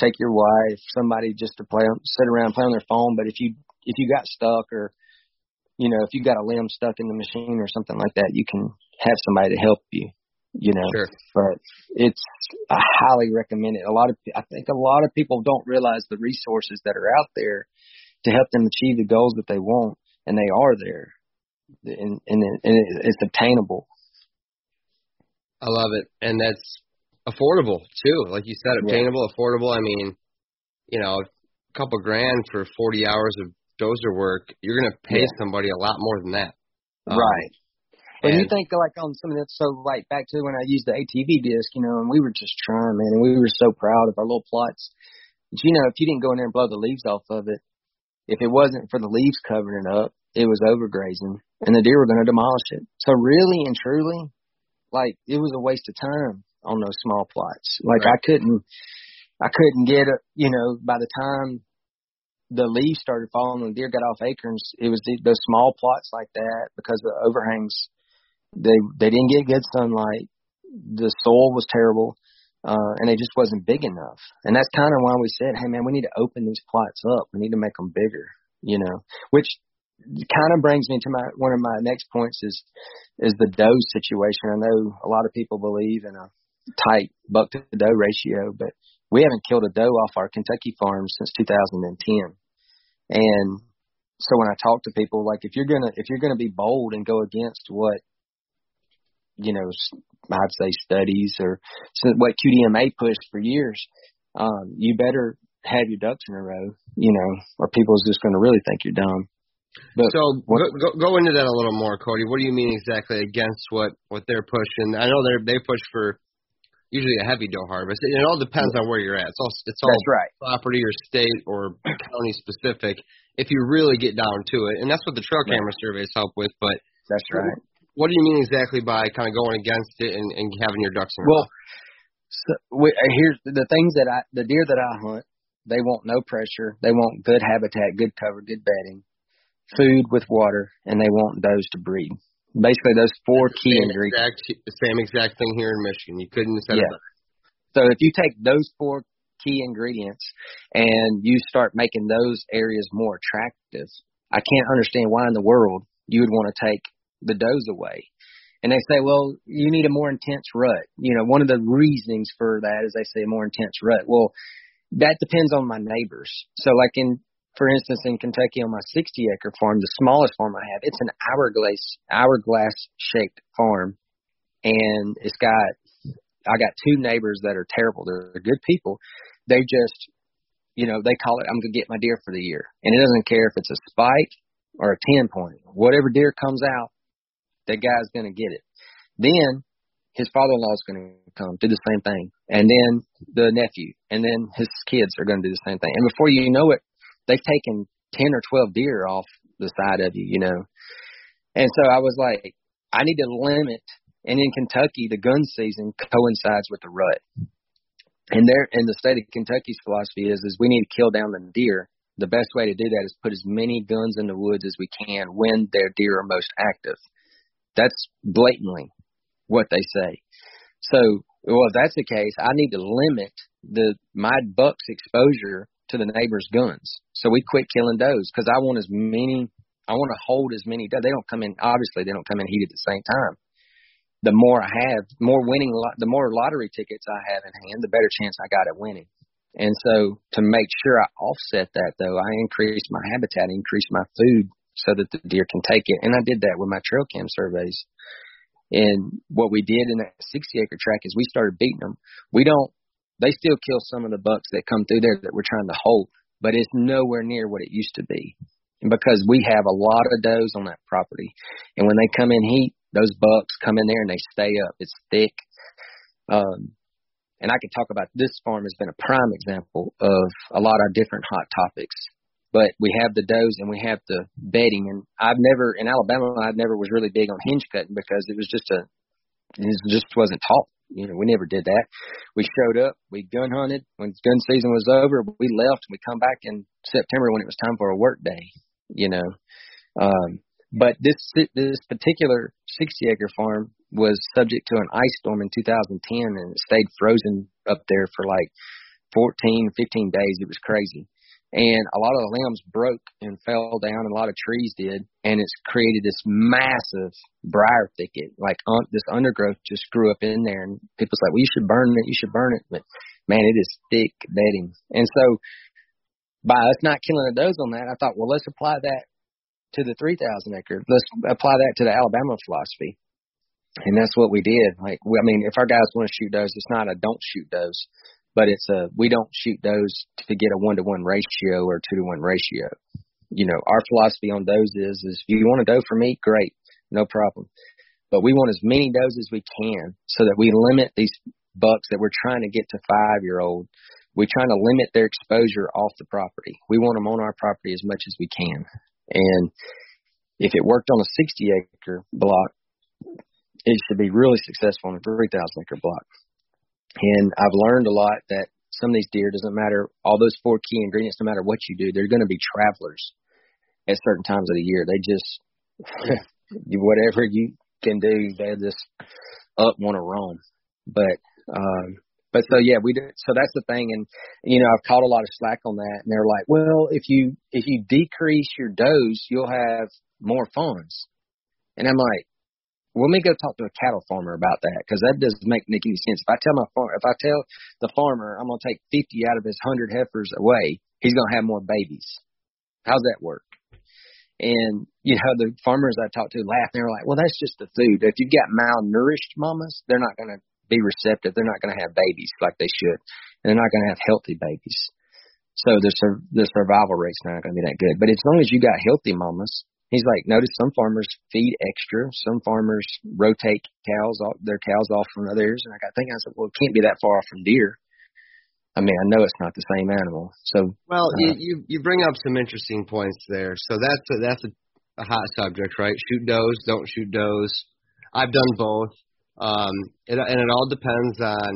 take your wife, somebody just to play, sit around, play on their phone. But if you, if you got stuck, or, you know, if you got a limb stuck in the machine or something like that, you can have somebody to help you, you know. Sure. But it's, I highly recommend it. A lot of, I think a lot of people don't realize the resources that are out there to help them achieve the goals that they want. And they are there, and, and, and it's obtainable. I love it. And that's affordable too. Like you said, obtainable, yeah. affordable. I mean, you know, a couple grand for forty hours of dozer work, you're going to pay yeah. somebody a lot more than that. Um, right. And, and you think like on something that's so like back to when I used the A T V disc, you know, and we were just trying, man, and we were so proud of our little plots. But, you know, if you didn't go in there and blow the leaves off of it, if it wasn't for the leaves covering it up, it was overgrazing, and the deer were going to demolish it. So really and truly, like, it was a waste of time on those small plots. Like, right. I couldn't I couldn't get it, you know, by the time the leaves started falling and the deer got off acorns, it was the, those small plots like that, because the overhangs, they, they didn't get good sunlight. The soil was terrible, uh, and it just wasn't big enough. And that's kind of why we said, hey, man, we need to open these plots up. We need to make them bigger, you know, which – kind of brings me to my one of my next points is is the doe situation. I know a lot of people believe in a tight buck to doe ratio, but we haven't killed a doe off our Kentucky farm since two thousand ten. And so when I talk to people, like if you're gonna if you're gonna be bold and go against what, you know, I'd say studies or what Q D M A pushed for years, um, you better have your ducks in a row, you know, or people's just going to really think you're dumb. But so what, go, go into that a little more, Cody. What do you mean exactly against what, what they're pushing? I know they they push for usually a heavy doe harvest. It, it all depends on where you're at. It's all it's all that's right. property or state or county specific. If you really get down to it, and that's what the trail right. camera surveys help with. But that's right. What do you mean exactly by kind of going against it and, and having your ducks in a row? Well, so we, here's the things that I the deer that I hunt. They want no pressure. They want good habitat, good cover, good bedding, food with water, and they want those to breed. Basically, those four key ingredients. The same exact thing here in Michigan. You couldn't set yeah. it up. So if you take those four key ingredients and you start making those areas more attractive, I can't understand why in the world you would want to take the does away. And they say, well, you need a more intense rut. You know, one of the reasonings for that is they say a more intense rut. Well, that depends on my neighbors. So like in For instance, in Kentucky on my sixty acre farm, the smallest farm I have, it's an hourglass hourglass shaped farm, and it's got I got two neighbors that are terrible. They're, they're good people. They just, you know, they call it, I'm gonna get my deer for the year, and it doesn't care if it's a spike or a ten point. Whatever deer comes out, that guy's gonna get it. Then his father-in-law is going to come do the same thing, and then the nephew, and then his kids are going to do the same thing, and before you know it, they've taken ten or twelve deer off the side of you, you know. And so I was like, I need to limit. And in Kentucky, the gun season coincides with the rut. And there, in the state of Kentucky's philosophy is, is we need to kill down the deer. The best way to do that is put as many guns in the woods as we can when their deer are most active. That's blatantly what they say. So, well, if that's the case, I need to limit the my buck's exposure to the neighbor's guns. So we quit killing does because I want as many, I want to hold as many does. They don't come in, obviously they don't come in heat at the same time. The more I have, more winning, the more lottery tickets I have in hand, the better chance I got at winning. And so to make sure I offset that though, I increased my habitat, increased my food so that the deer can take it. And I did that with my trail cam surveys. And what we did in that sixty acre track is we started beating them. We don't, They still kill some of the bucks that come through there that we're trying to hold, but it's nowhere near what it used to be. And because we have a lot of does on that property, and when they come in heat, those bucks come in there and they stay up. It's thick. Um, and I could talk about this farm has been a prime example of a lot of different hot topics, but we have the does and we have the bedding. And I've never, in Alabama, I never was really big on hinge cutting because it was just a, it just wasn't taught you know, we never did that. We showed up, we gun hunted. When gun season was over, we left. We come back in September when it was time for a work day, you know. Um, but this this particular sixty acre farm was subject to an ice storm in two thousand ten, and it stayed frozen up there for like fourteen, fifteen days. It was crazy. And a lot of the limbs broke and fell down, and a lot of trees did, and it's created this massive briar thicket. Like um, this undergrowth just grew up in there, and people's like, well, you should burn it, you should burn it. But, man, it is thick bedding. And so by us not killing a does on that, I thought, well, let's apply that to the three thousand acre. Let's apply that to the Alabama philosophy. And that's what we did. Like, I mean, if our guys want to shoot does, it's not a don't shoot does. But it's a, we don't shoot those to get a one-to-one ratio or two-to-one ratio. You know, our philosophy on those is, is if you want to doe for meat, great, no problem. But we want as many does as we can so that we limit these bucks that we're trying to get to five-year-old. We're trying to limit their exposure off the property. We want them on our property as much as we can. And if it worked on a sixty acre block, it should be really successful on a three thousand acre block. And I've learned a lot that some of these deer, doesn't matter, all those four key ingredients, no matter what you do, they're going to be travelers at certain times of the year. They just, whatever you can do, they just up, want to roam. But, um, but so, yeah, we did. So that's the thing. And, you know, I've caught a lot of slack on that. And they're like, well, if you, if you decrease your does, you'll have more fawns. And I'm like, well, let me go talk to a cattle farmer about that, because that doesn't make any sense. If I tell my farm, if I tell the farmer I'm going to take fifty out of his one hundred heifers away, he's going to have more babies. How's that work? And, you know, the farmers I talked to laughed. They were like, well, that's just the food. If you've got malnourished mamas, they're not going to be receptive. They're not going to have babies like they should. And they're not going to have healthy babies. So the, sur- the survival rate's not going to be that good. But as long as you got healthy mamas, he's like, notice some farmers feed extra. Some farmers rotate cows, off, their cows off from others. And I got thinking, I said, well, it can't be that far off from deer. I mean, I know it's not the same animal. So, well, uh, you you bring up some interesting points there. So that's a, that's a, a hot subject, right? Shoot does, don't shoot does. I've done both, um, and, and it all depends on.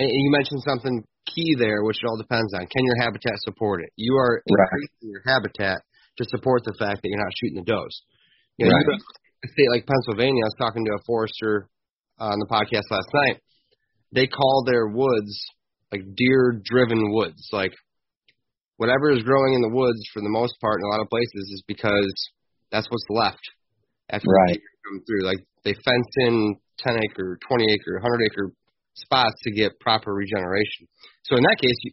And you mentioned something key there, which it all depends on. Can your habitat support it? You are increasing right. your habitat to support the fact that you're not shooting the does. You know, right. A state like Pennsylvania, I was talking to a forester on the podcast last night. They call their woods like deer-driven woods. Like whatever is growing in the woods for the most part in a lot of places is because that's what's left after right. the deer come through. Like they fence in ten acre, twenty acre, one hundred acre spots to get proper regeneration. So in that case, you,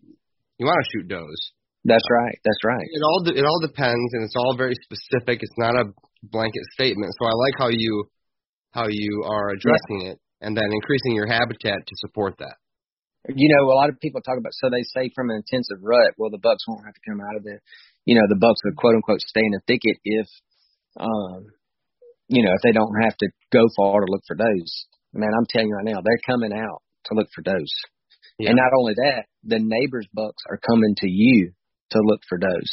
you want to shoot does. That's right. That's right. It all it all depends, and it's all very specific. It's not a blanket statement. So I like how you how you are addressing yeah. it, and then increasing your habitat to support that. You know, a lot of people talk about, so they say from an intensive rut, well, the bucks won't have to come out of the, you know, the bucks would quote unquote stay in the thicket if, um, you know, if they don't have to go far to look for does. Man, I'm telling you right now, they're coming out to look for does, yeah. and not only that, the neighbor's bucks are coming to you to look for does.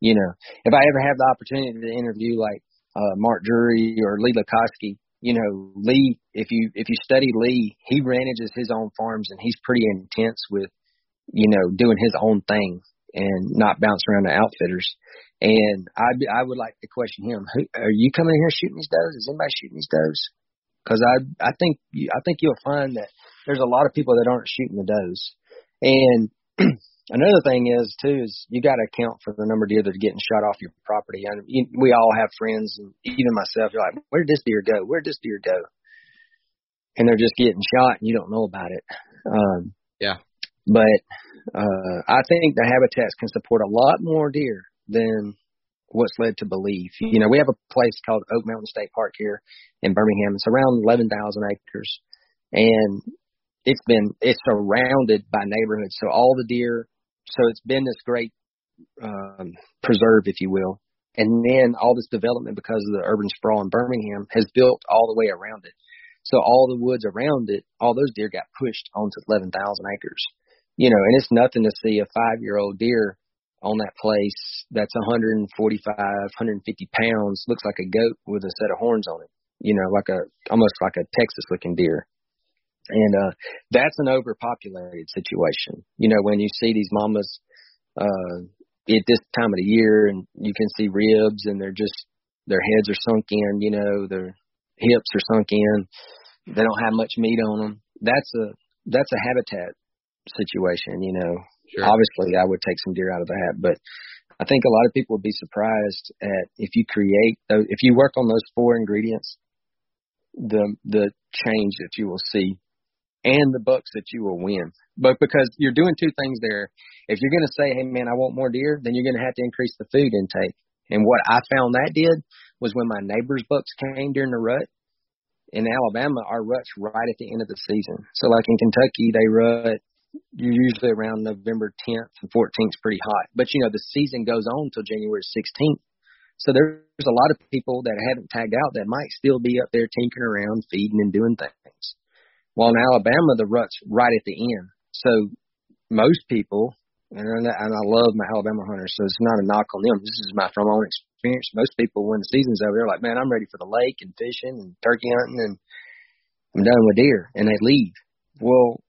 You know, if I ever have the opportunity to interview like uh, Mark Drury or Lee Lakosky, you know, Lee, if you if you study Lee, he manages his own farms and he's pretty intense with, you know, doing his own thing and not bouncing around to outfitters. And I I would like to question him: Who, are you coming in here shooting these does? Is anybody shooting these does? Because I I think you, I think you'll find that there's a lot of people that aren't shooting the does. And another thing is, too, is you got to account for the number of deer that are getting shot off your property. And you, we all have friends, and even myself, you're like, where'd this deer go? Where'd this deer go? And they're just getting shot, and you don't know about it. Um, yeah. But uh, I think the habitats can support a lot more deer than what's led to believe. You know, we have a place called Oak Mountain State Park here in Birmingham. It's around eleven thousand acres, and it's been it's surrounded by neighborhoods. So all the deer – so it's been this great um, preserve, if you will. And then all this development, because of the urban sprawl in Birmingham, has built all the way around it. So all the woods around it, all those deer got pushed onto eleven thousand acres. You know, and it's nothing to see a five-year-old deer on that place that's one forty-five, one fifty pounds, looks like a goat with a set of horns on it. You know, like a almost like a Texas-looking deer. And uh, that's an overpopulated situation. You know, when you see these mamas uh, at this time of the year, and you can see ribs, and they're just, their heads are sunk in, you know, their hips are sunk in. They don't have much meat on them. That's a, that's a habitat situation, you know. Sure. Obviously, I would take some deer out of that, but I think a lot of people would be surprised at if you create, if you work on those four ingredients, the the change that you will see and the bucks that you will win. But because you're doing two things there, if you're going to say, hey, man, I want more deer, then you're going to have to increase the food intake. And what I found that did was when my neighbor's bucks came during the rut, in Alabama, our rut's right at the end of the season. So like in Kentucky, they rut, you're usually around November tenth and fourteenth, pretty hot. But, you know, the season goes on until January sixteenth. So there's a lot of people that haven't tagged out that might still be up there tinkering around, feeding and doing things. While in Alabama, the rut's right at the end. So most people, and I love my Alabama hunters, so it's not a knock on them. This is my from own experience. Most people, when the season's over, they're like, man, I'm ready for the lake and fishing and turkey hunting, and I'm done with deer. And they leave. Well,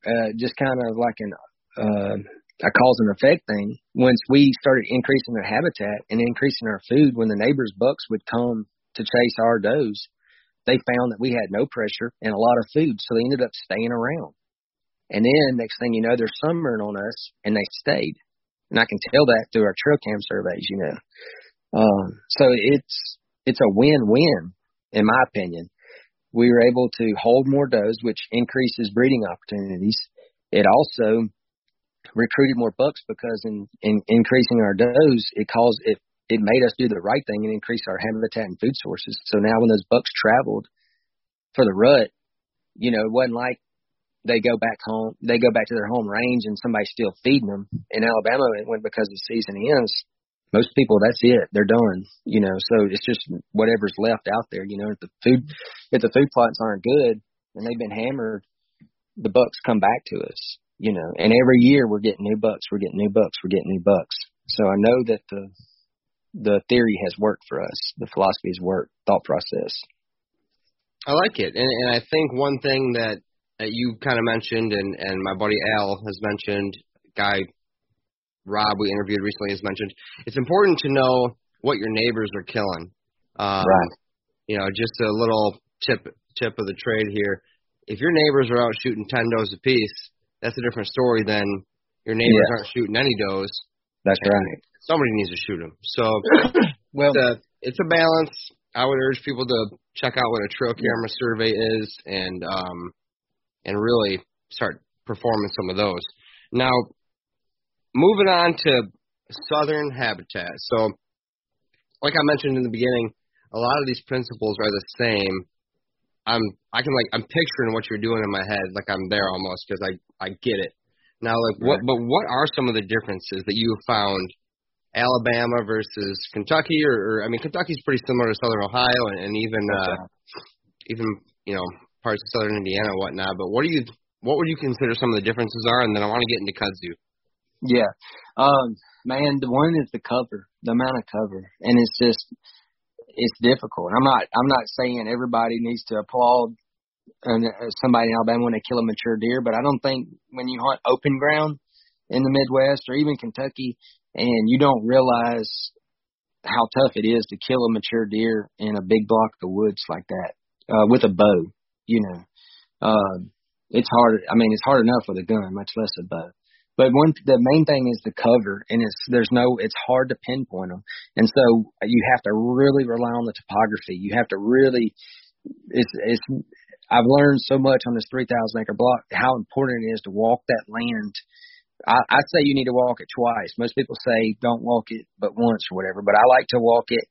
Uh, just kind of like an, uh, a cause and effect thing. Once we started increasing their habitat and increasing our food, when the neighbor's bucks would come to chase our does, they found that we had no pressure and a lot of food, so they ended up staying around. And then next thing you know, they're summering on us, and they stayed. And I can tell that through our trail cam surveys, you know. Um, so it's it's a win-win, in my opinion. We were able to hold more does, which increases breeding opportunities. It also recruited more bucks because in, in increasing our does, it caused it, it made us do the right thing and increase our habitat and food sources. So now when those bucks traveled for the rut, you know, it wasn't like they go back home, they go back to their home range and somebody's still feeding them. In Alabama, it went because the season ends. Most people, that's it. They're done, you know. So it's just whatever's left out there, you know. If the food, if the food plots aren't good and they've been hammered, the bucks come back to us, you know. And every year we're getting new bucks, we're getting new bucks, we're getting new bucks. So I know that the the theory has worked for us. The philosophy has worked. Thought process. I like it, and and I think one thing that that you kind of mentioned, and and my buddy Al has mentioned, guy. Rob, we interviewed recently, has mentioned, it's important to know what your neighbors are killing. Um, right. You know, just a little tip tip of the trade here. If your neighbors are out shooting ten does a piece, that's a different story than your neighbors yeah. aren't shooting any does. That's right. Somebody needs to shoot them. So well, it's a, it's a balance. I would urge people to check out what a trail camera survey is and um, and really start performing some of those. Now, moving on to southern habitat. So, like I mentioned in the beginning, a lot of these principles are the same. I'm I can like I'm picturing what you're doing in my head, like I'm there almost because I I get it now. Like what? But what are some of the differences that you have found Alabama versus Kentucky, or, or I mean, Kentucky's pretty similar to southern Ohio and, and even uh, even you know parts of southern Indiana and whatnot. But what do you what would you consider some of the differences are? And then I want to get into kudzu. Yeah. Um, man, the one is the cover, the amount of cover. And it's just, it's difficult. I'm not, I'm not saying everybody needs to applaud somebody in Alabama when they kill a mature deer, but I don't think when you hunt open ground in the Midwest or even Kentucky and you don't realize how tough it is to kill a mature deer in a big block of woods like that, uh, with a bow, you know, uh, it's hard. I mean, it's hard enough with a gun, much less a bow. But one, the main thing is the cover, and it's there's no, it's hard to pinpoint them, and so you have to really rely on the topography. You have to really, it's it's. I've learned so much on this three thousand acre block how important it is to walk that land. I, I say you need to walk it twice. Most people say don't walk it but once or whatever, but I like to walk it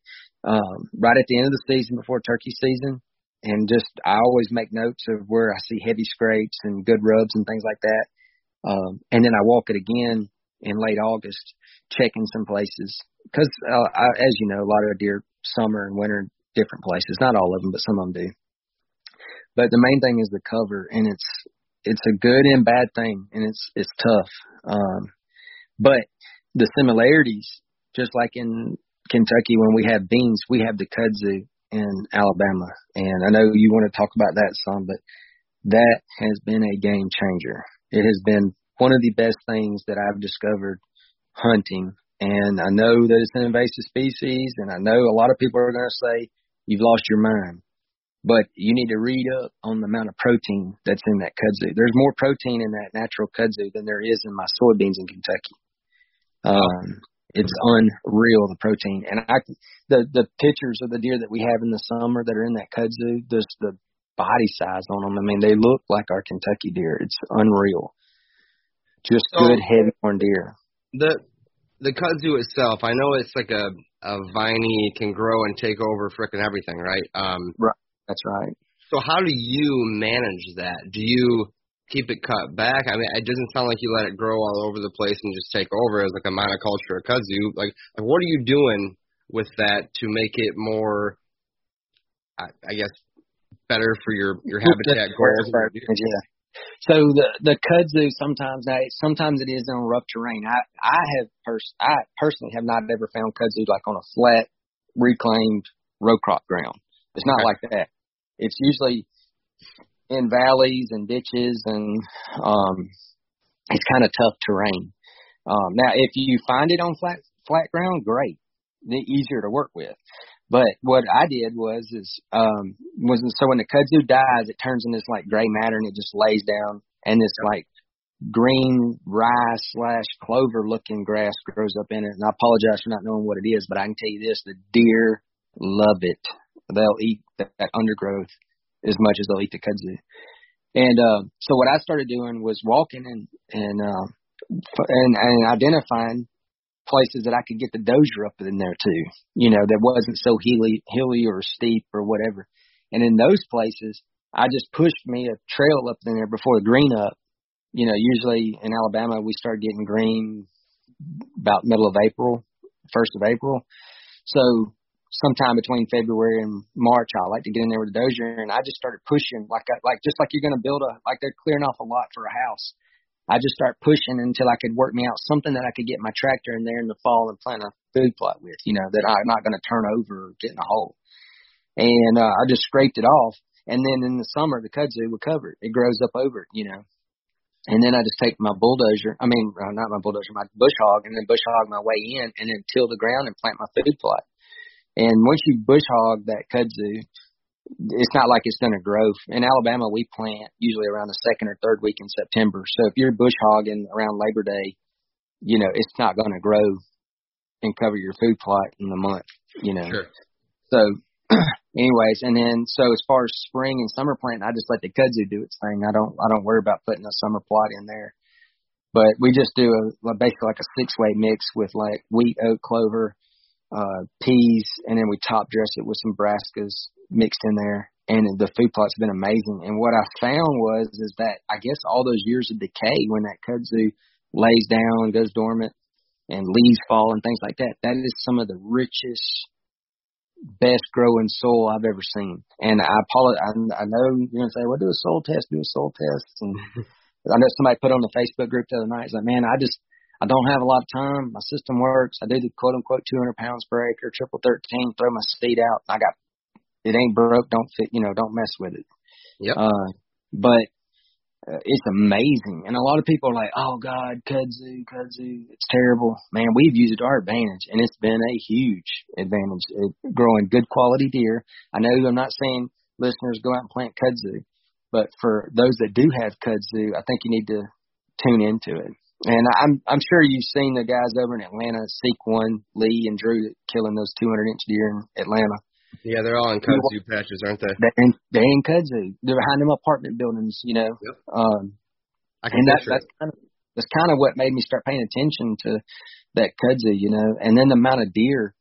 um, right at the end of the season before turkey season, and just I always make notes of where I see heavy scrapes and good rubs and things like that. Um, and then I walk it again in late August, checking some places because, uh, I, as you know, a lot of deer summer and winter in different places. Not all of them, but some of them do. But the main thing is the cover, and it's it's a good and bad thing, and it's it's tough. Um, but the similarities, just like in Kentucky when we have beans, we have the kudzu in Alabama, and I know you want to talk about that some, but that has been a game changer. It has been one of the best things that I've discovered hunting. And I know that it's an invasive species, and I know a lot of people are going to say, you've lost your mind. But you need to read up on the amount of protein that's in that kudzu. There's more protein in that natural kudzu than there is in my soybeans in Kentucky. Um, it's unreal, the protein. And I, the the pictures of the deer that we have in the summer that are in that kudzu, just the body size on them, I mean, they look like our Kentucky deer. It's unreal. Just so, good, heavy corn deer. The the kudzu itself, I know it's like a, a viney, can grow and take over frickin' everything, right? Um, right. That's right. So how do you manage that? Do you keep it cut back? I mean, it doesn't sound like you let it grow all over the place and just take over as like a monoculture of kudzu. Like, like what are you doing with that to make it more, I, I guess, better for your, your habitat goals? Yeah. So the the kudzu sometimes sometimes it is on rough terrain. I I have pers- I personally have not ever found kudzu like on a flat reclaimed row crop ground. It's not okay. like that. It's usually in valleys and ditches, and um, it's kind of tough terrain. Um, now, if you find it on flat flat ground, great. It's easier to work with. But what I did was is um, was so when the kudzu dies, it turns into this like gray matter, and it just lays down, and this like green rye slash clover looking grass grows up in it. And I apologize for not knowing what it is, but I can tell you this: the deer love it. They'll eat that, that undergrowth as much as they'll eat the kudzu. And uh, so what I started doing was walking and and, uh, and and identifying places that I could get the dozier up in there too, you know, that wasn't so hilly, hilly or steep or whatever. And in those places, I just pushed me a trail up in there before the green up. You know, usually in Alabama, we start getting green about middle of April, first of April. So sometime between February and March, I like to get in there with a dozier, and I just started pushing like I, like just like you're going to build a like they're clearing off a lot for a house. I just start pushing until I could work me out something that I could get my tractor in there in the fall and plant a food plot with, you know, that I'm not going to turn over or get in a hole. And uh, I just scraped it off, and then in the summer the kudzu would cover it. It grows up over it, you know. And then I just take my bulldozer, I mean uh, not my bulldozer, my bush hog, and then bush hog my way in, and then till the ground and plant my food plot. And once you bush hog that kudzu, it's not like it's going to grow. In Alabama, we plant usually around the second or third week in September. So if you're bush hogging around Labor Day, you know, it's not going to grow and cover your food plot in the month, you know. Sure. So anyways, and then so as far as spring and summer planting, I just let the kudzu do its thing. I don't I don't worry about putting a summer plot in there. But we just do a basically like a six-way mix with like wheat, oat, clover, uh peas, and then we top dress it with some brassicas mixed in there, and the food plot's been amazing. And what I found was is that I guess all those years of decay when that kudzu lays down and goes dormant and leaves fall and things like that, that is some of the richest, best growing soil I've ever seen. And I apologize, I know you're gonna say, well, do a soil test, do a soil test. And I know somebody put on the Facebook group the other night, it's like, man, I just I don't have a lot of time. My system works. I do the quote-unquote two hundred pounds per acre, triple thirteen, throw my seed out. I got it ain't broke. Don't fit, you know, don't mess with it. Yep. Uh, but uh, it's amazing. And a lot of people are like, oh, God, kudzu, kudzu, it's terrible. Man, we've used it to our advantage, and it's been a huge advantage. It, growing good quality deer. I know I'm not saying listeners go out and plant kudzu, but for those that do have kudzu, I think you need to tune into it. And I'm I'm sure you've seen the guys over in Atlanta, Seek One, Lee and Drew, killing those two hundred inch deer in Atlanta. Yeah, they're all in kudzu patches, aren't they? They're in, they're in kudzu. They're behind them apartment buildings, you know. Yep. Um, I can and that, that's kind of that's kind of what made me start paying attention to that kudzu, you know. And then the amount of deer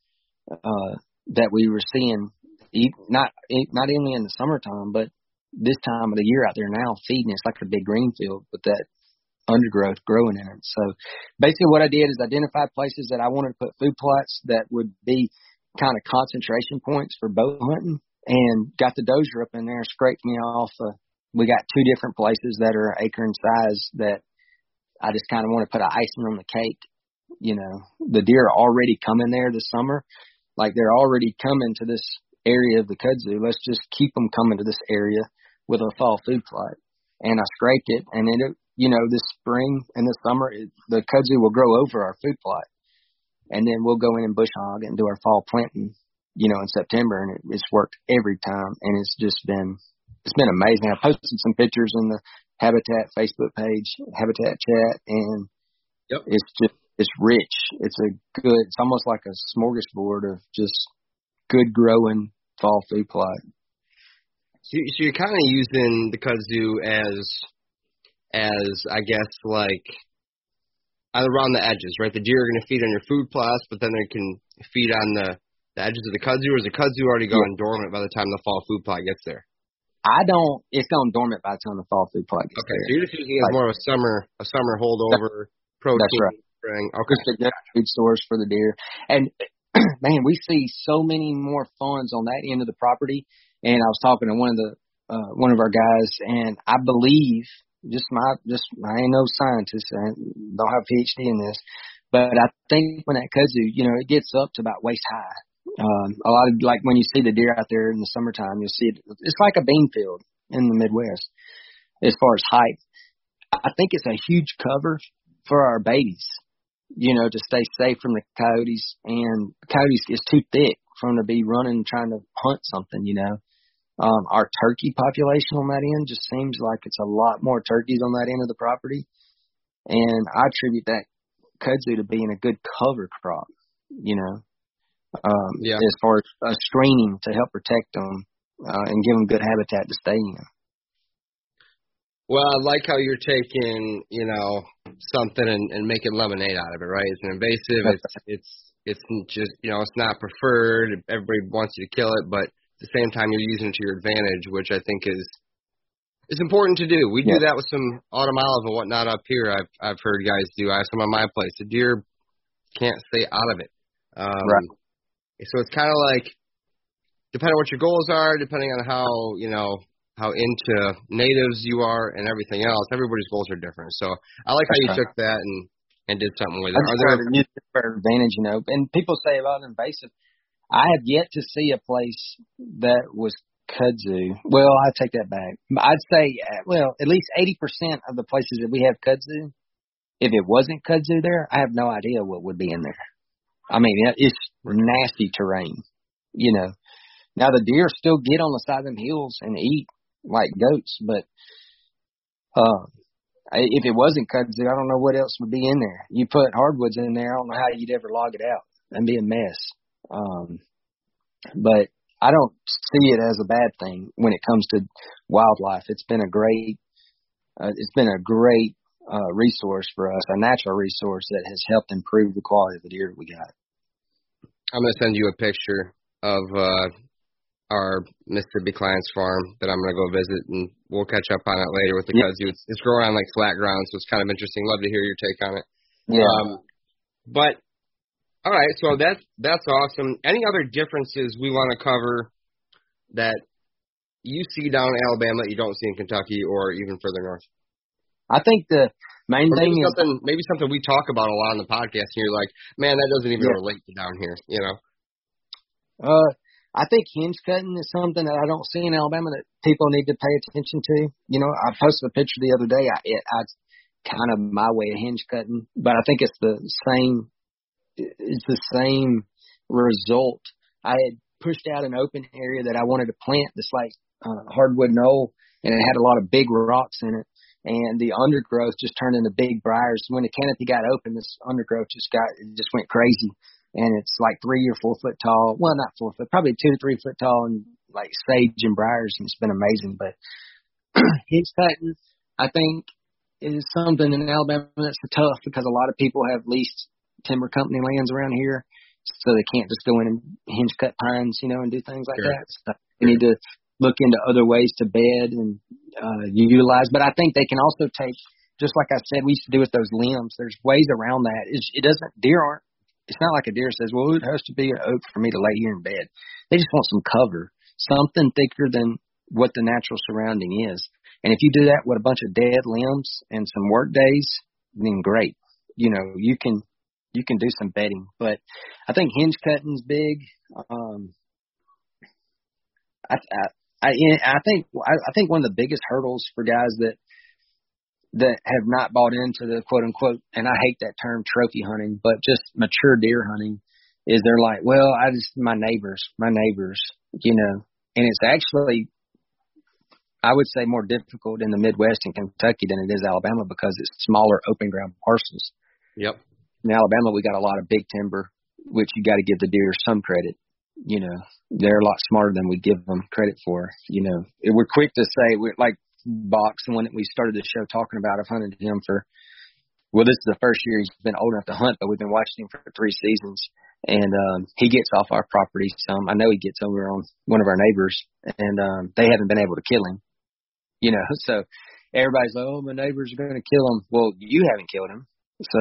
uh, that we were seeing, not not only in the summertime, but this time of the year out there now, feeding. It's like a big green field with that undergrowth growing in it. So basically what I did is identify places that I wanted to put food plots that would be kind of concentration points for bow hunting, and got the dozer up in there, scraped me off. Uh, we got two different places that are acre in size that I just kind of want to put an icing on the cake. You know, the deer are already coming there this summer. Like they're already coming to this area of the kudzu. Let's just keep them coming to this area with a fall food plot. and I scraped it. And then, you know, this spring and this summer, it, the kudzu will grow over our food plot. And then we'll go in and bush hog and do our fall planting, you know, in September. And it, it's worked every time. And it's just been, it's been amazing. I posted some pictures in the Habitat Facebook page, Habitat Chat, and yep. it's just, it's rich. It's a good, it's almost like a smorgasbord of just good growing fall food plot. So, so you're kind of using the kudzu as, as I guess like around the edges, right? The deer are going to feed on your food plots, but then they can feed on the, the edges of the kudzu, or is the kudzu already going yeah. dormant by the time the fall food plot gets there? I don't. It's going dormant by the time the fall food plot gets okay, there. So you're just using it like, more of a summer, a summer holdover that's, protein. That's right. Spring. Okay. Just a good food source for the deer. And man, we see so many more funds on that end of the property. And I was talking to one of the uh, one of our guys, and I believe just my just I ain't no scientist, I don't have a P H D in this, but I think when that kudzu, you know, it gets up to about waist high. Um, a lot of like when you see the deer out there in the summertime, you'll see it. It's like a bean field in the Midwest as far as height. I think it's a huge cover for our babies, you know, to stay safe from the coyotes. And coyotes is too thick for them to be running trying to hunt something, you know. Um, our turkey population on that end just seems like it's a lot more turkeys on that end of the property. And I attribute that kudzu to being a good cover crop, you know, um, yeah. as far as uh, screening to help protect them uh, and give them good habitat to stay in. Well, I like how you're taking, you know, something and, and making lemonade out of it, right? It's an invasive. It's it's it's just, you know, it's not preferred. Everybody wants you to kill it, but at the same time, you're using it to your advantage, which I think is is important to do. We yeah. do that with some autumn olive and whatnot up here. I've I've heard guys do. I have some on my place. The deer can't stay out of it. Um, right. So it's kind of like, depending on what your goals are, depending on how, you know, how into natives you are and everything else. Everybody's goals are different. So I like how you took that and, and did something with it. I just try to use it for advantage, you know. And people say about invasive. I have yet to see a place that was kudzu. Well, I take that back. I'd say, well, at least eighty percent of the places that we have kudzu, if it wasn't kudzu there, I have no idea what would be in there. I mean, it's nasty terrain, you know. Now, the deer still get on the side of them hills and eat like goats, but uh, if it wasn't kudzu, I don't know what else would be in there. You put hardwoods in there, I don't know how you'd ever log it out and be a mess. Um, but I don't see it as a bad thing when it comes to wildlife. It's been a great, uh, it's been a great uh, resource for us, a natural resource that has helped improve the quality of the deer we got. I'm gonna send you a picture of uh, our Mississippi client's farm that I'm gonna go visit, and we'll catch up on it later with the yeah. kudzu. It's, it's growing on like flat ground, so it's kind of interesting. Love to hear your take on it. Yeah, um, but. All right, so that's that's awesome. Any other differences we want to cover that you see down in Alabama that you don't see in Kentucky or even further north? I think the main thing is something, maybe something we talk about a lot on the podcast, and you're like, man, that doesn't even yeah. relate to down here, you know? Uh, I think hinge cutting is something that I don't see in Alabama that people need to pay attention to. You know, I posted a picture the other day. I, it, I kind of my way of hinge cutting, but I think it's the same. It's the same result. I had pushed out an open area that I wanted to plant this like uh, hardwood knoll, and it had a lot of big rocks in it, and the undergrowth just turned into big briars. When the canopy got open, this undergrowth just got it just went crazy, and it's like three or four foot tall. Well, not four foot, probably two to three foot tall, and like sage and briars, and it's been amazing. But hedge cutting, I think, is something in Alabama that's tough because a lot of people have leased timber company lands around here, so they can't just go in and hinge cut pines, you know, and do things like sure. that. So they sure. need to look into other ways to bed and uh, utilize. But I think they can also take, just like I said, we used to do with those limbs. There's ways around that. It's, it doesn't, deer aren't, it's not like a deer says, well, it has to be an oak for me to lay here in bed. They just want some cover, something thicker than what the natural surrounding is. And if you do that with a bunch of dead limbs and some work days, then great. You know, you can, You can do some bedding, but I think hinge cutting's big. Um, I, I, I, I think I, I think one of the biggest hurdles for guys that that have not bought into the quote unquote, and I hate that term trophy hunting, but just mature deer hunting, is they're like, well, I just, my neighbors, my neighbors, you know, and it's actually, I would say, more difficult in the Midwest and Kentucky than it is Alabama because it's smaller open ground parcels. Yep. In Alabama, we got a lot of big timber, which you got to give the deer some credit. You know, they're a lot smarter than we give them credit for. You know, we're quick to say, we're like Box, the one that we started the show talking about, I've hunted him for, well, this is the first year he's been old enough to hunt, but we've been watching him for three seasons. And um, he gets off our property some. I know he gets over on one of our neighbors, and um, they haven't been able to kill him. You know, so everybody's like, oh, my neighbors are going to kill him. Well, you haven't killed him. So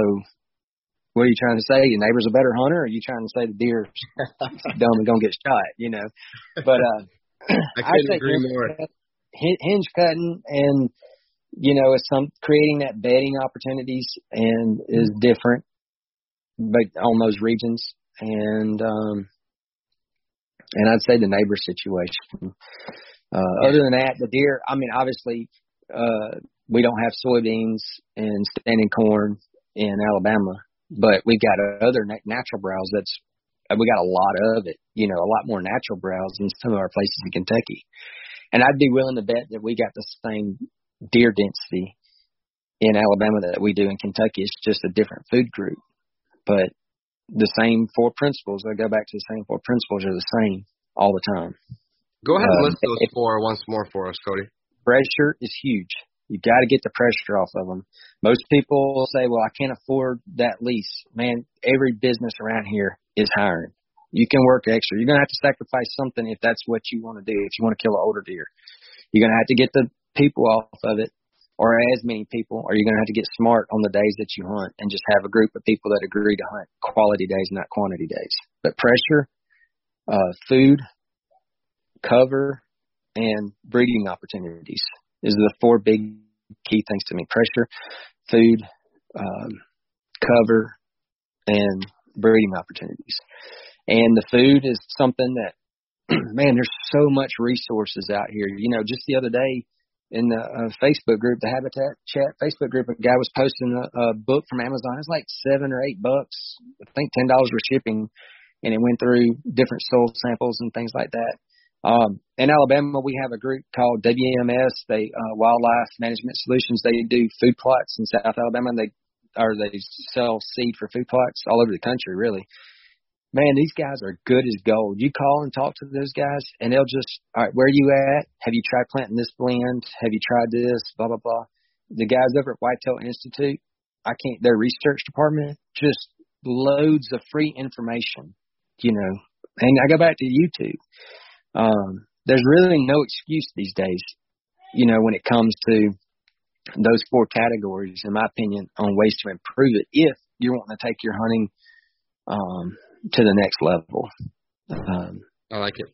what are you trying to say? Your neighbor's a better hunter, or are you trying to say the deer's dumb and going to get shot, you know? But uh, I couldn't I agree more. Hinge cutting and, you know, it's some creating that bedding opportunities and is different, but on those regions. And, um, and I'd say the neighbor situation, uh, other than that, the deer, I mean, obviously, uh, we don't have soybeans and standing corn in Alabama, but we've got other natural browse. That's, we got a lot of it, you know, a lot more natural browse in some of our places in Kentucky. And I'd be willing to bet that we got the same deer density in Alabama that we do in Kentucky. It's just a different food group. But the same four principles, I go back to the same four principles, are the same all the time. Go ahead um, and list those if, four once more for us, Cody. Pressure is huge. You've got to get the pressure off of them. Most people say, well, I can't afford that lease. Man, every business around here is hiring. You can work extra. You're going to have to sacrifice something if that's what you want to do. If you want to kill an older deer, you're going to have to get the people off of it, or as many people, or you're going to have to get smart on the days that you hunt and just have a group of people that agree to hunt quality days, not quantity days. But pressure, uh, food, cover, and breeding opportunities is the four big key things to me. Pressure, food, um, cover, and breeding opportunities. And the food is something that, man, there's so much resources out here. You know, just the other day in the uh, Facebook group, the Habitat Chat Facebook group, a guy was posting a, a book from Amazon. It's like seven or eight bucks. I think ten dollars for shipping. And it went through different soil samples and things like that. Um, in Alabama, we have a group called W M S, they uh, Wildlife Management Solutions. They do food plots in South Alabama. They or they sell seed for food plots all over the country, really. Man, these guys are good as gold. You call and talk to those guys, and they'll just, all right, where are you at? Have you tried planting this blend? Have you tried this? Blah, blah, blah. The guys over at Whitetail Institute, I can't, their research department, just loads of free information, you know. And I go back to YouTube. Um, there's really no excuse these days, you know, when it comes to those four categories, in my opinion, on ways to improve it if you're wanting to take your hunting um, to the next level. Um, I like it.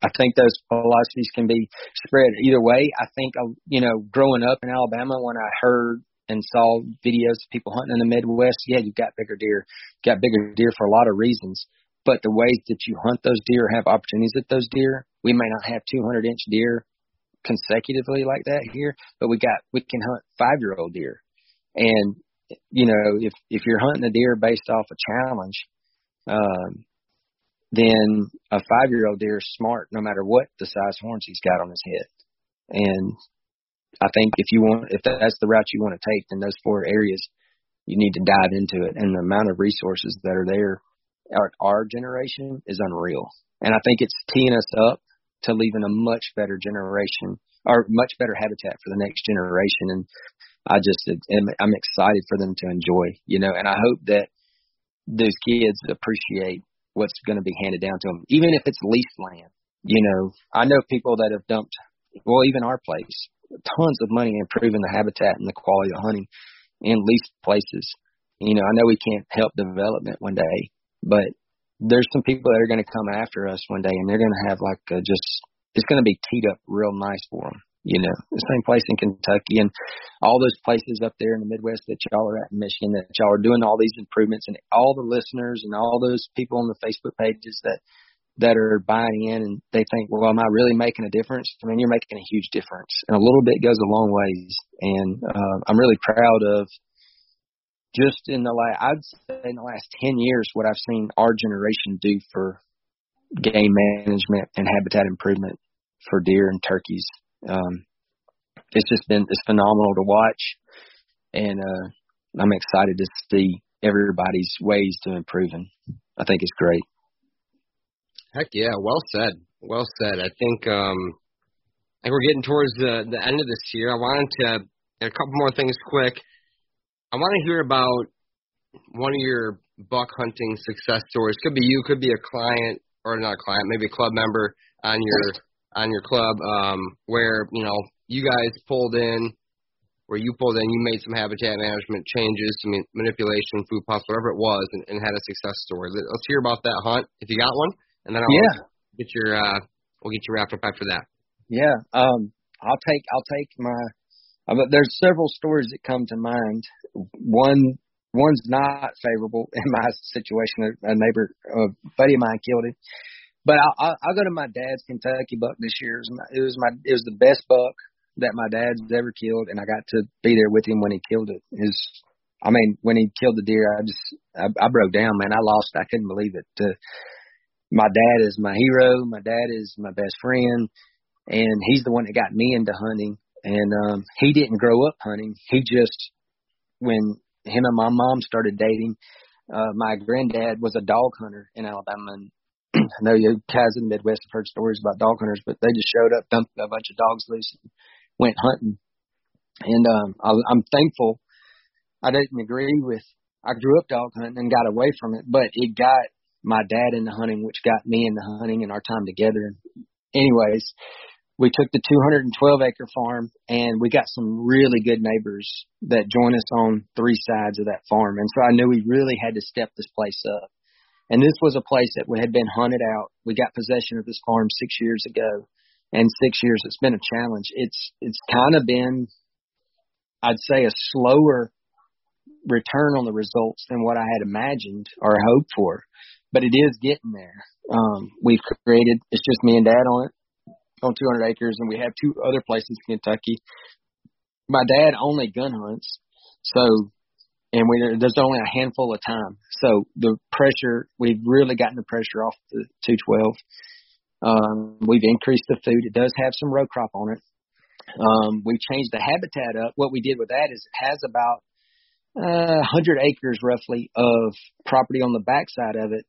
I think those philosophies can be spread either way. I think, you know, growing up in Alabama, when I heard and saw videos of people hunting in the Midwest, yeah, you've got bigger deer. You've got bigger deer for a lot of reasons. But the ways that you hunt those deer, have opportunities with those deer, we may not have two hundred inch deer consecutively like that here, but we got, we can hunt five-year-old deer. And, you know, if, if you're hunting a deer based off a challenge, um, then a five-year-old deer is smart no matter what the size horns he's got on his head. And I think if you want, if that's the route you want to take, then those four areas, you need to dive into it. And the amount of resources that are there, our, our generation is unreal. And I think it's teeing us up to leaving a much better generation or much better habitat for the next generation. And I just, I'm excited for them to enjoy, you know, and I hope that those kids appreciate what's going to be handed down to them, even if it's leased land. You know, I know people that have dumped, well, even our place, tons of money improving the habitat and the quality of hunting in leased places. You know, I know we can't help development one day, but there's some people that are going to come after us one day, and they're going to have like a just – it's going to be teed up real nice for them, you know. The same place in Kentucky and all those places up there in the Midwest that y'all are at in Michigan, that y'all are doing all these improvements, and all the listeners and all those people on the Facebook pages that that are buying in and they think, well, am I really making a difference? I mean, you're making a huge difference, and a little bit goes a long ways. And uh, I'm really proud of just in the last, I'd say in the last ten years, what I've seen our generation do for game management and habitat improvement for deer and turkeys. Um, it's just been, it's phenomenal to watch. And uh, I'm excited to see everybody's ways to improving. I think it's great. Heck yeah, well said. Well said. I think um, I think we're getting towards the, the end of this year. I wanted to, a couple more things quick. I want to hear about one of your buck hunting success stories. Could be you, could be a client, or not a client, maybe a club member on your on your club um, where, you know, you guys pulled in, where you pulled in, you made some habitat management changes, some manipulation, food plots, whatever it was, and, and had a success story. Let's hear about that hunt, if you got one. And then I'll yeah. get your uh, we'll get you wrapped up after that. Yeah, um, I'll take I'll take my. There's several stories that come to mind. One one's not favorable in my situation. A neighbor, a buddy of mine, killed him. But I'll, I'll go to my dad's Kentucky buck this year. It was, my, it was my it was the best buck that my dad's ever killed, and I got to be there with him when he killed it. Is I mean, when he killed the deer, I just I, I broke down, man. I lost. I couldn't believe it. To, My dad is my hero. My dad is my best friend, and he's the one that got me into hunting. And um, he didn't grow up hunting. He just, when him and my mom started dating, uh, my granddad was a dog hunter in Alabama. And I know you guys in the Midwest have heard stories about dog hunters, but they just showed up, dumped a bunch of dogs loose, and went hunting. And um, I, I'm thankful. I didn't agree with. I grew up dog hunting and got away from it, but it got my dad into hunting, which got me into hunting and our time together. Anyways, we took the two hundred twelve acre farm, and we got some really good neighbors that joined us on three sides of that farm. And so I knew we really had to step this place up. And this was a place that had been hunted out. We got possession of this farm six years ago, and six years it's been a challenge. It's it's kind of been, I'd say, a slower return on the results than what I had imagined or hoped for. But it is getting there. Um, we've created, it's just me and Dad on it, on two hundred acres, and we have two other places in Kentucky. My dad only gun hunts, so, and we, there's only a handful of time. So the pressure, we've really gotten the pressure off the two twelve. Um, we've increased the food. It does have some row crop on it. Um, we've changed the habitat up. What we did with that is it has about uh, one hundred acres roughly of property on the backside of it.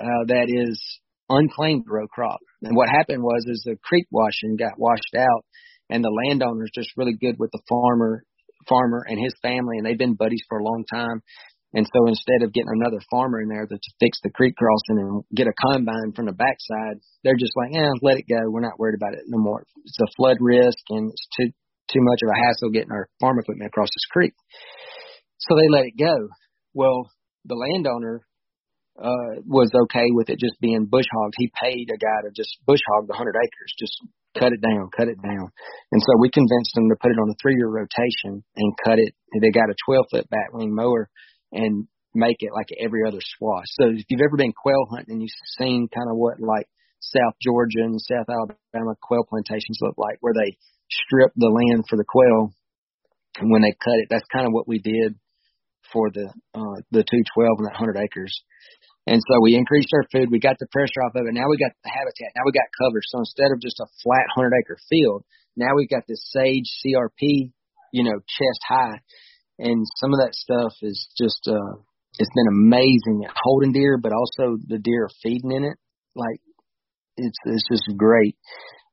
Uh, that is unclaimed row crop. And what happened was is the creek washing got washed out, and the landowner's just really good with the farmer farmer and his family, and they've been buddies for a long time. And so instead of getting another farmer in there to fix the creek crossing and get a combine from the backside, they're just like, eh, let it go. We're not worried about it no more. It's a flood risk, and it's too, too much of a hassle getting our farm equipment across this creek. So they let it go. Well, the landowner uh was okay with it just being bush hogged. He paid a guy to just bush hog the one hundred acres, just cut it down, cut it down. And so we convinced them to put it on a three-year rotation and cut it. They got a twelve-foot batwing mower and make it like every other swath. So if you've ever been quail hunting and you've seen kind of what like South Georgia and South Alabama quail plantations look like, where they strip the land for the quail, and when they cut it, that's kind of what we did for the uh, the two twelve and that one hundred acres. And so we increased our food. We got the pressure off of it. Now we got the habitat. Now we got cover. So instead of just a flat hundred-acre field, now we've got this sage C R P, you know, chest high. And some of that stuff is just uh, – it's been amazing at holding deer, but also the deer are feeding in it. Like, it's it's just great.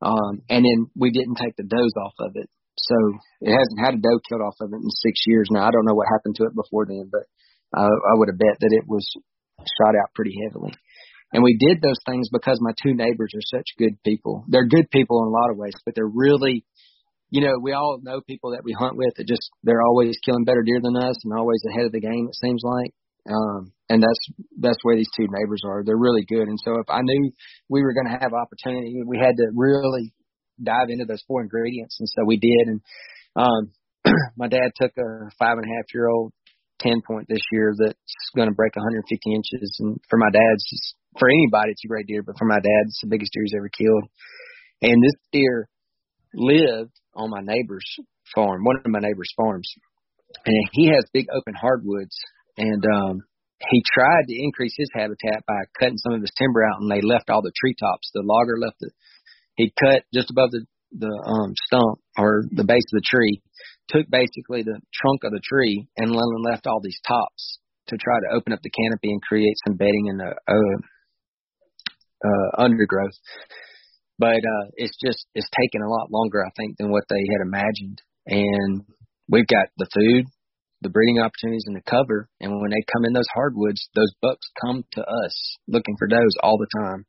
Um, and then we didn't take the does off of it. So it hasn't had a doe killed off of it in six years now. I don't know what happened to it before then, but uh, I would have bet that it was – shot out pretty heavily. And we did those things because my two neighbors are such good people. They're good people in a lot of ways, but they're really, you know, we all know people that we hunt with that just, they're always killing better deer than us and always ahead of the game, it seems like. Um, and that's that's where these two neighbors are. They're really good. And so if I knew we were going to have opportunity, we had to really dive into those four ingredients. And so we did. And um, my dad took a five and a half year old ten point this year that's going to break one hundred fifty inches. And for my dad's, for anybody, it's a great deer, but for my dad, it's the biggest deer he's ever killed. And this deer lived on my neighbor's farm, one of my neighbor's farms. And he has big open hardwoods. And um, he tried to increase his habitat by cutting some of his timber out, and they left all the treetops. The logger left the – he cut just above the, the um, stump or the base of the tree, took basically the trunk of the tree and left all these tops to try to open up the canopy and create some bedding in the uh, uh, undergrowth. But uh, it's just – it's taken a lot longer, I think, than what they had imagined. And we've got the food, the breeding opportunities, and the cover. And when they come in those hardwoods, those bucks come to us looking for does all the time.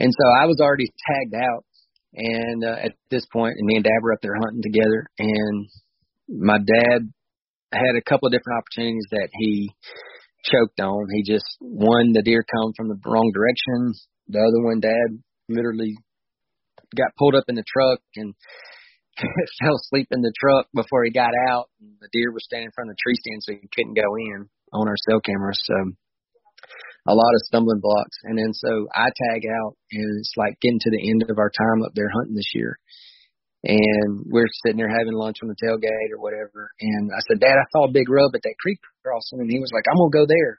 And so I was already tagged out. And uh, at this point, and me and Dad were up there hunting together. And my dad had a couple of different opportunities that he choked on. He just, one, the deer come from the wrong direction. The other one, Dad literally got pulled up in the truck and fell asleep in the truck before he got out. The deer was standing in front of the tree stand, so he couldn't go in on our cell camera. So a lot of stumbling blocks. And then so I tag out, and it's like getting to the end of our time up there hunting this year. And we're sitting there having lunch on the tailgate or whatever. And I said, Dad, I saw a big rub at that creek crossing. And he was like, I'm going to go there.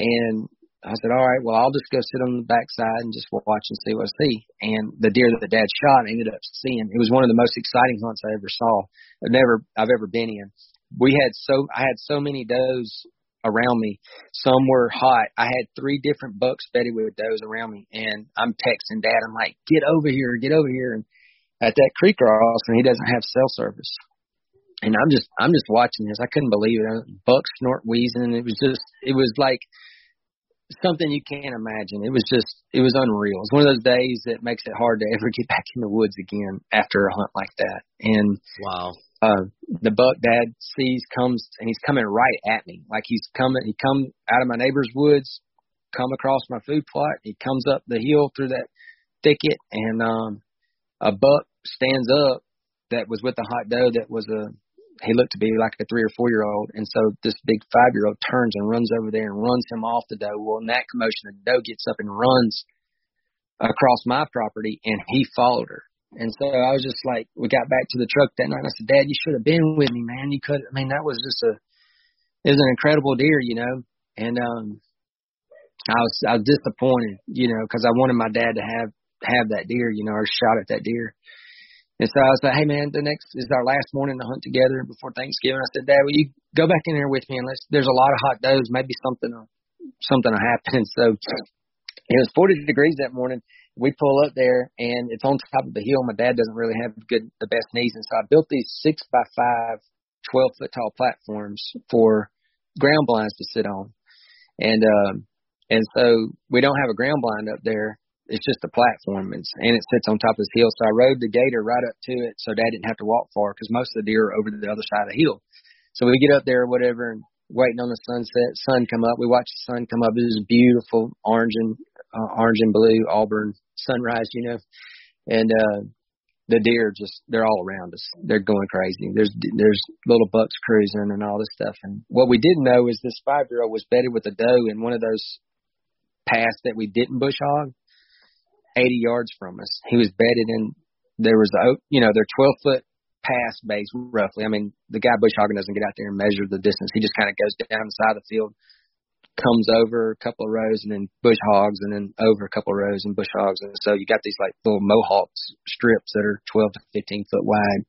And I said, all right, well, I'll just go sit on the backside and just watch and see what I see. And the deer that Dad shot, I ended up seeing. It was one of the most exciting hunts I ever saw, I've never I've ever been in. We had so I had so many does around me. Some were hot. I had three different bucks bedded with does around me, and I'm texting Dad. I'm like, get over here, get over here. And at that creek cross, and he doesn't have cell service. And I'm just I'm just watching this. I couldn't believe it. Bucks snort wheezing. It was just it was like something you can't imagine. It was just, it was unreal. It's one of those days that makes it hard to ever get back in the woods again after a hunt like that. And wow, uh, the buck Dad sees comes, and he's coming right at me. Like he's coming, he come out of my neighbor's woods, come across my food plot. He comes up the hill through that thicket, and um, a buck stands up that was with the hot doe that was a, he looked to be like a three or four year old. And so this big five year old turns and runs over there and runs him off the doe. Well, in that commotion, the doe gets up and runs across my property, and he followed her. And so I was just like, we got back to the truck that night. And I said, Dad, you should have been with me, man. You could, I mean, that was just a, it was an incredible deer, you know? And, um, I was, I was disappointed, you know, cause I wanted my dad to have, have that deer, you know, or shot at that deer. And so I was like, hey, man, the next is our last morning to hunt together before Thanksgiving. I said, Dad, will you go back in there with me? And let's, there's a lot of hot does. Maybe something will, something will happen. So it was forty degrees that morning. We pull up there, and it's on top of the hill. My dad doesn't really have good, the best knees. And so I built these six by five, twelve-foot-tall platforms for ground blinds to sit on. And um, and so we don't have a ground blind up there. It's just a platform, it's, and it sits on top of this hill. So I rode the gator right up to it so Dad didn't have to walk far, because most of the deer are over to the other side of the hill. So we get up there or whatever and waiting on the sunset, sun come up. We watch the sun come up. It was beautiful, orange and uh, orange and blue, Auburn sunrise, you know. And uh, the deer just, they're all around us. They're going crazy. There's there's little bucks cruising and all this stuff. And what we didn't know is this five-year-old was bedded with a doe in one of those paths that we didn't bush hog. eighty yards from us. He was bedded in, there was the, you know, their twelve foot pass base roughly. I mean, the guy bush hogging doesn't get out there and measure the distance. He just kind of goes down the side of the field, comes over a couple of rows and then bush hogs, and then over a couple of rows and bush hogs. And so you got these like little mohawk strips that are twelve to fifteen foot wide.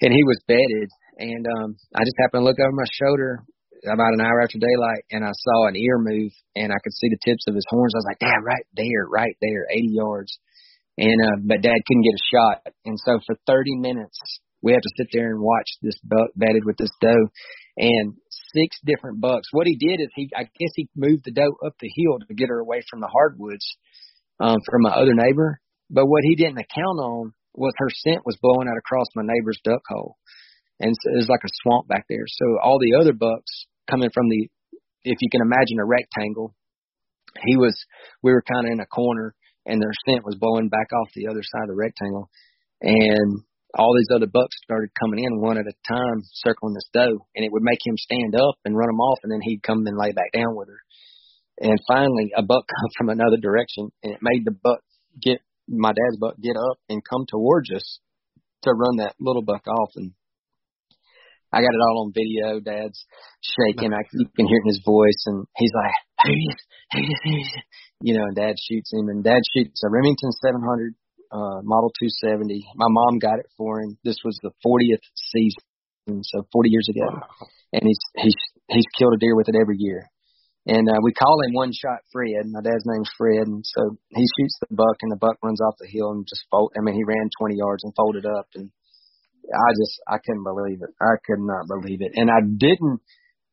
And he was bedded. And um, I just happened to look over my shoulder about an hour after daylight, and I saw an ear move, and I could see the tips of his horns. I was like, Dad, right there, right there, eighty yards. And uh, but Dad couldn't get a shot. And so for thirty minutes, we had to sit there and watch this buck bedded with this doe, and six different bucks. What he did is he, I guess he moved the doe up the hill to get her away from the hardwoods um, from my other neighbor. But what he didn't account on was her scent was blowing out across my neighbor's duck hole. And so it was like a swamp back there. So all the other bucks coming from the, if you can imagine a rectangle, he was, we were kind of in a corner, and their scent was blowing back off the other side of the rectangle. And all these other bucks started coming in one at a time, circling this doe, and it would make him stand up and run them off, and then he'd come and lay back down with her. And finally, a buck come from another direction, and it made the buck get, my dad's buck, get up and come towards us to run that little buck off. And I got it all on video. Dad's shaking. I you can hear it in his voice, and he's like, "Hey, hey, hey," you know. And Dad shoots him, and Dad shoots a Remington seven hundred. Uh, model two seventy. My mom got it for him. This was the fortieth season, so forty years ago. Wow. And he's he's he's killed a deer with it every year. And uh, we call him One Shot Fred. My dad's name's Fred, and so he shoots the buck, and the buck runs off the hill and just fold. I mean, he ran twenty yards and folded up, and I just I couldn't believe it. I could not believe it, and I didn't.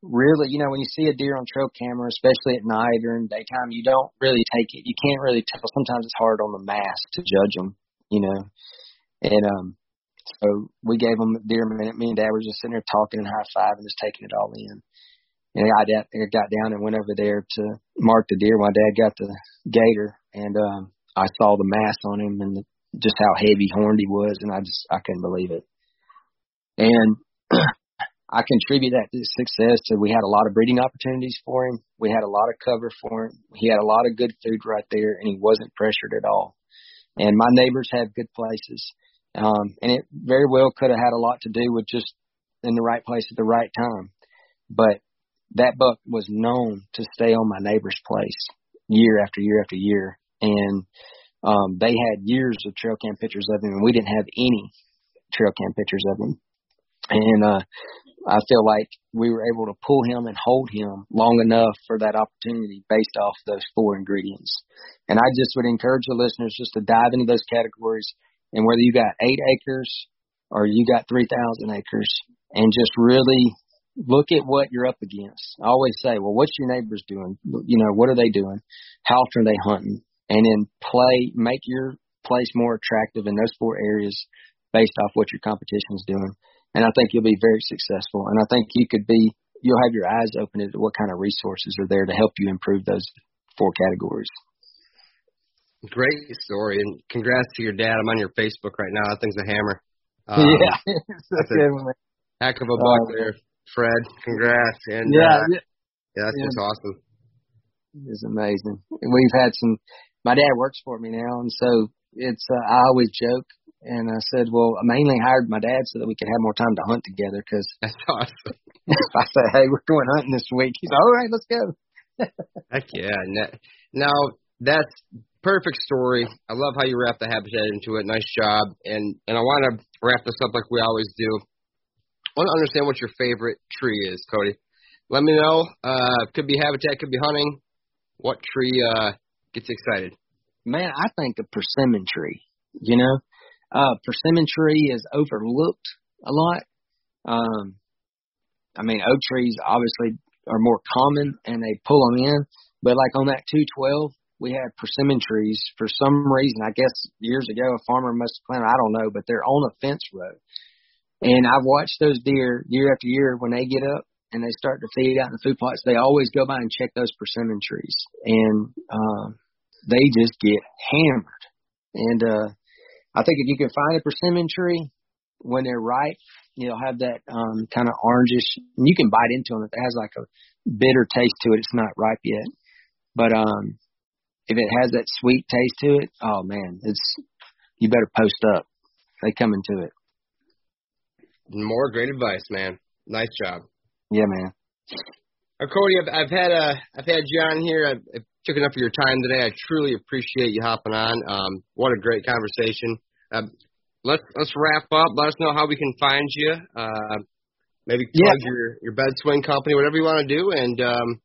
Really, you know, when you see a deer on trail camera, especially at night or in daytime, you don't really take it. You can't really tell. Sometimes it's hard on the mass to judge them, you know. And um, so we gave them the deer a minute. Me and Dad were just sitting there talking and high-fiving and just taking it all in. And I got, I got down and went over there to mark the deer. My Dad got the gator, and um, I saw the mass on him and the, just how heavy-horned he was, and I just I couldn't believe it. And I contribute that to his success. To, we had a lot of breeding opportunities for him. We had a lot of cover for him. He had a lot of good food right there, and he wasn't pressured at all. And my neighbors have good places. Um, and it very well could have had a lot to do with just in the right place at the right time. But that buck was known to stay on my neighbor's place year after year after year. And um, they had years of trail cam pictures of him, and we didn't have any trail cam pictures of him. And uh, I feel like we were able to pull him and hold him long enough for that opportunity based off those four ingredients. And I just would encourage the listeners just to dive into those categories, and whether you got eight acres or you got three thousand acres, and just really look at what you're up against. I always say, well, what's your neighbors doing? You know, what are they doing? How often are they hunting? And then play, make your place more attractive in those four areas based off what your competition's doing. And I think you'll be very successful. And I think you could be, you'll have your eyes open to what kind of resources are there to help you improve those four categories. Great story. And congrats to your dad. I'm on your Facebook right now. That thing's a hammer. Um, yeah. That's, that's a good one. Heck of a buck uh, there, Fred. Congrats. And yeah, uh, yeah that's yeah. just awesome. It's amazing. And we've had some, my dad works for me now. And so it's, uh, I always joke. And I said, well, I mainly hired my dad so that we could have more time to hunt together, because that's awesome. I said, hey, we're going hunting this week. He's like, all right, let's go. Heck yeah. Now, that's perfect story. I love how you wrap the habitat into it. Nice job. And, and I want to wrap this up like we always do. I want to understand what your favorite tree is, Cody. Let me know. Uh, could be habitat, could be hunting. What tree uh, gets excited? Man, I think a persimmon tree, you know. Uh, persimmon tree is overlooked a lot. Um, I mean, oak trees obviously are more common and they pull them in, but like on that two twelve, we had persimmon trees for some reason. I guess years ago, a farmer must have planted, I don't know, but they're on a fence row. And I've watched those deer year after year when they get up and they start to feed out in the food plots, they always go by and check those persimmon trees, and um, they just get hammered. And, uh, I think if you can find a persimmon tree, when they're ripe, you'll have that um, kind of orangish, and you can bite into them. If it has like a bitter taste to it, it's not ripe yet. But um, if it has that sweet taste to it, oh, man, it's you better post up. They come into it. More great advice, man. Nice job. Yeah, man. Uh, Cody, I've, I've had uh, I've had you on here. I've, I've took enough of your time today. I truly appreciate you hopping on. Um, what a great conversation. Uh, let's let's wrap up. Let us know how we can find you. Uh, maybe plug yeah. your, your bed swing company, whatever you want to do, and um,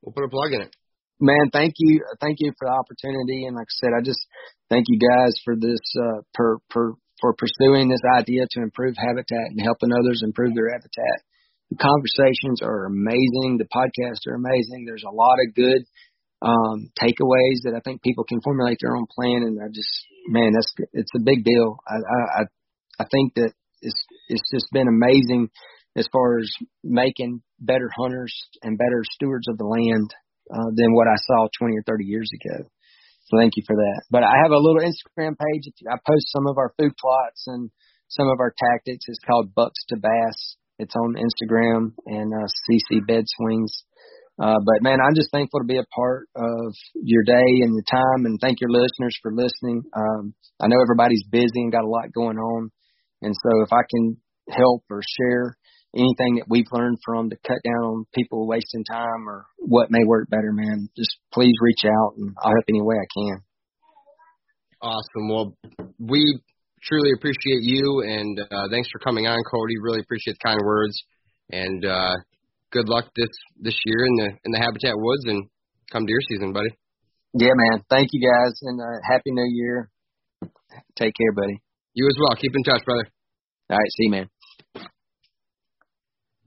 we'll put a plug in it. Man, thank you. Thank you for the opportunity. And like I said, I just thank you guys for this, uh, per, per, for pursuing this idea to improve habitat and helping others improve their habitat. The conversations are amazing. The podcasts are amazing. There's a lot of good Um, takeaways that I think people can formulate their own plan, and I just, man, that's it's a big deal. I I, I think that it's it's just been amazing as far as making better hunters and better stewards of the land uh, than what I saw twenty or thirty years ago. So thank you for that. But I have a little Instagram page. I post some of our food plots and some of our tactics. It's called Bucks to Bass. It's on Instagram and uh, C C Bed Swings. Uh, but, man, I'm just thankful to be a part of your day and your time, and thank your listeners for listening. Um, I know everybody's busy and got a lot going on, and so if I can help or share anything that we've learned from to cut down on people wasting time or what may work better, man, just please reach out, and I'll help any way I can. Awesome. Well, we truly appreciate you, and uh, thanks for coming on, Cody. Really appreciate the kind words, and uh, good luck this, this year in the in the Habitat Woods and come deer season, buddy. Yeah, man. Thank you, guys, and uh, Happy New Year. Take care, buddy. You as well. Keep in touch, brother. All right. See you, man.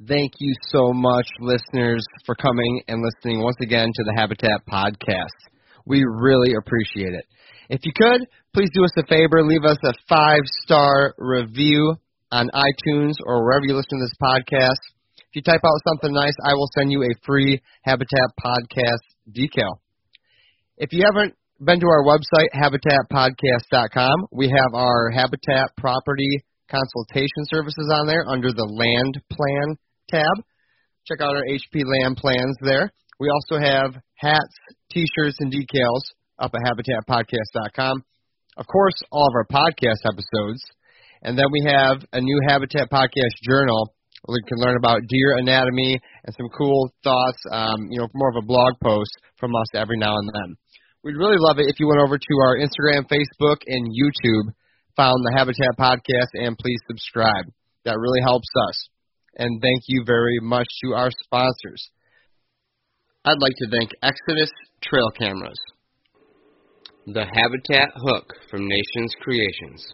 Thank you so much, listeners, for coming and listening once again to the Habitat Podcast. We really appreciate it. If you could, please do us a favor. Leave us a five-star review on iTunes or wherever you listen to this podcast. If you type out something nice, I will send you a free Habitat Podcast decal. If you haven't been to our website, habitat podcast dot com, we have our Habitat Property Consultation Services on there under the Land Plan tab. Check out our H P land plans there. We also have hats, t-shirts, and decals up at habitat podcast dot com. Of course, all of our podcast episodes. And then we have a new Habitat Podcast journal where you can learn about deer anatomy and some cool thoughts, um, you know, more of a blog post from us every now and then. We'd really love it if you went over to our Instagram, Facebook, and YouTube, found the Habitat Podcast, and please subscribe. That really helps us. And thank you very much to our sponsors. I'd like to thank Exodus Trail Cameras, the Habitat Hook from Nations Creations,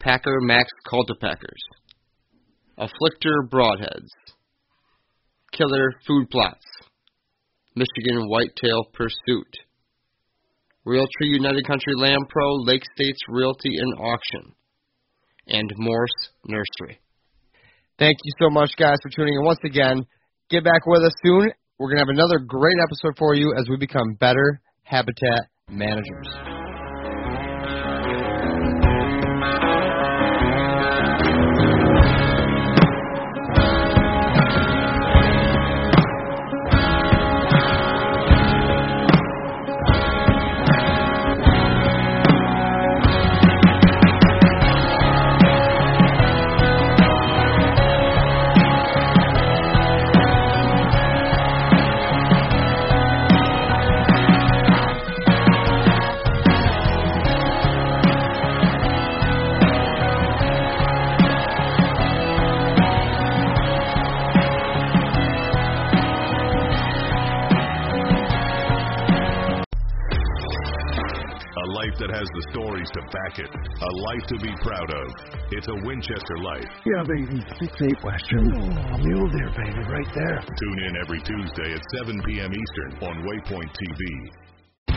Packer Max Cultipackers, Afflictor Broadheads, Killer Food Plots, Michigan Whitetail Pursuit, Realtree United Country Land Pro, Lake States Realty and Auction, and Morse Nursery. Thank you so much, guys, for tuning in once again. Get back with us soon. We're going to have another great episode for you as we become better habitat managers. The stories to back it, a life to be proud of. It's a Winchester life. Yeah, baby, six eight Western. Oh, mule deer, baby, right there. Tune in every Tuesday at seven p.m. Eastern on Waypoint T V.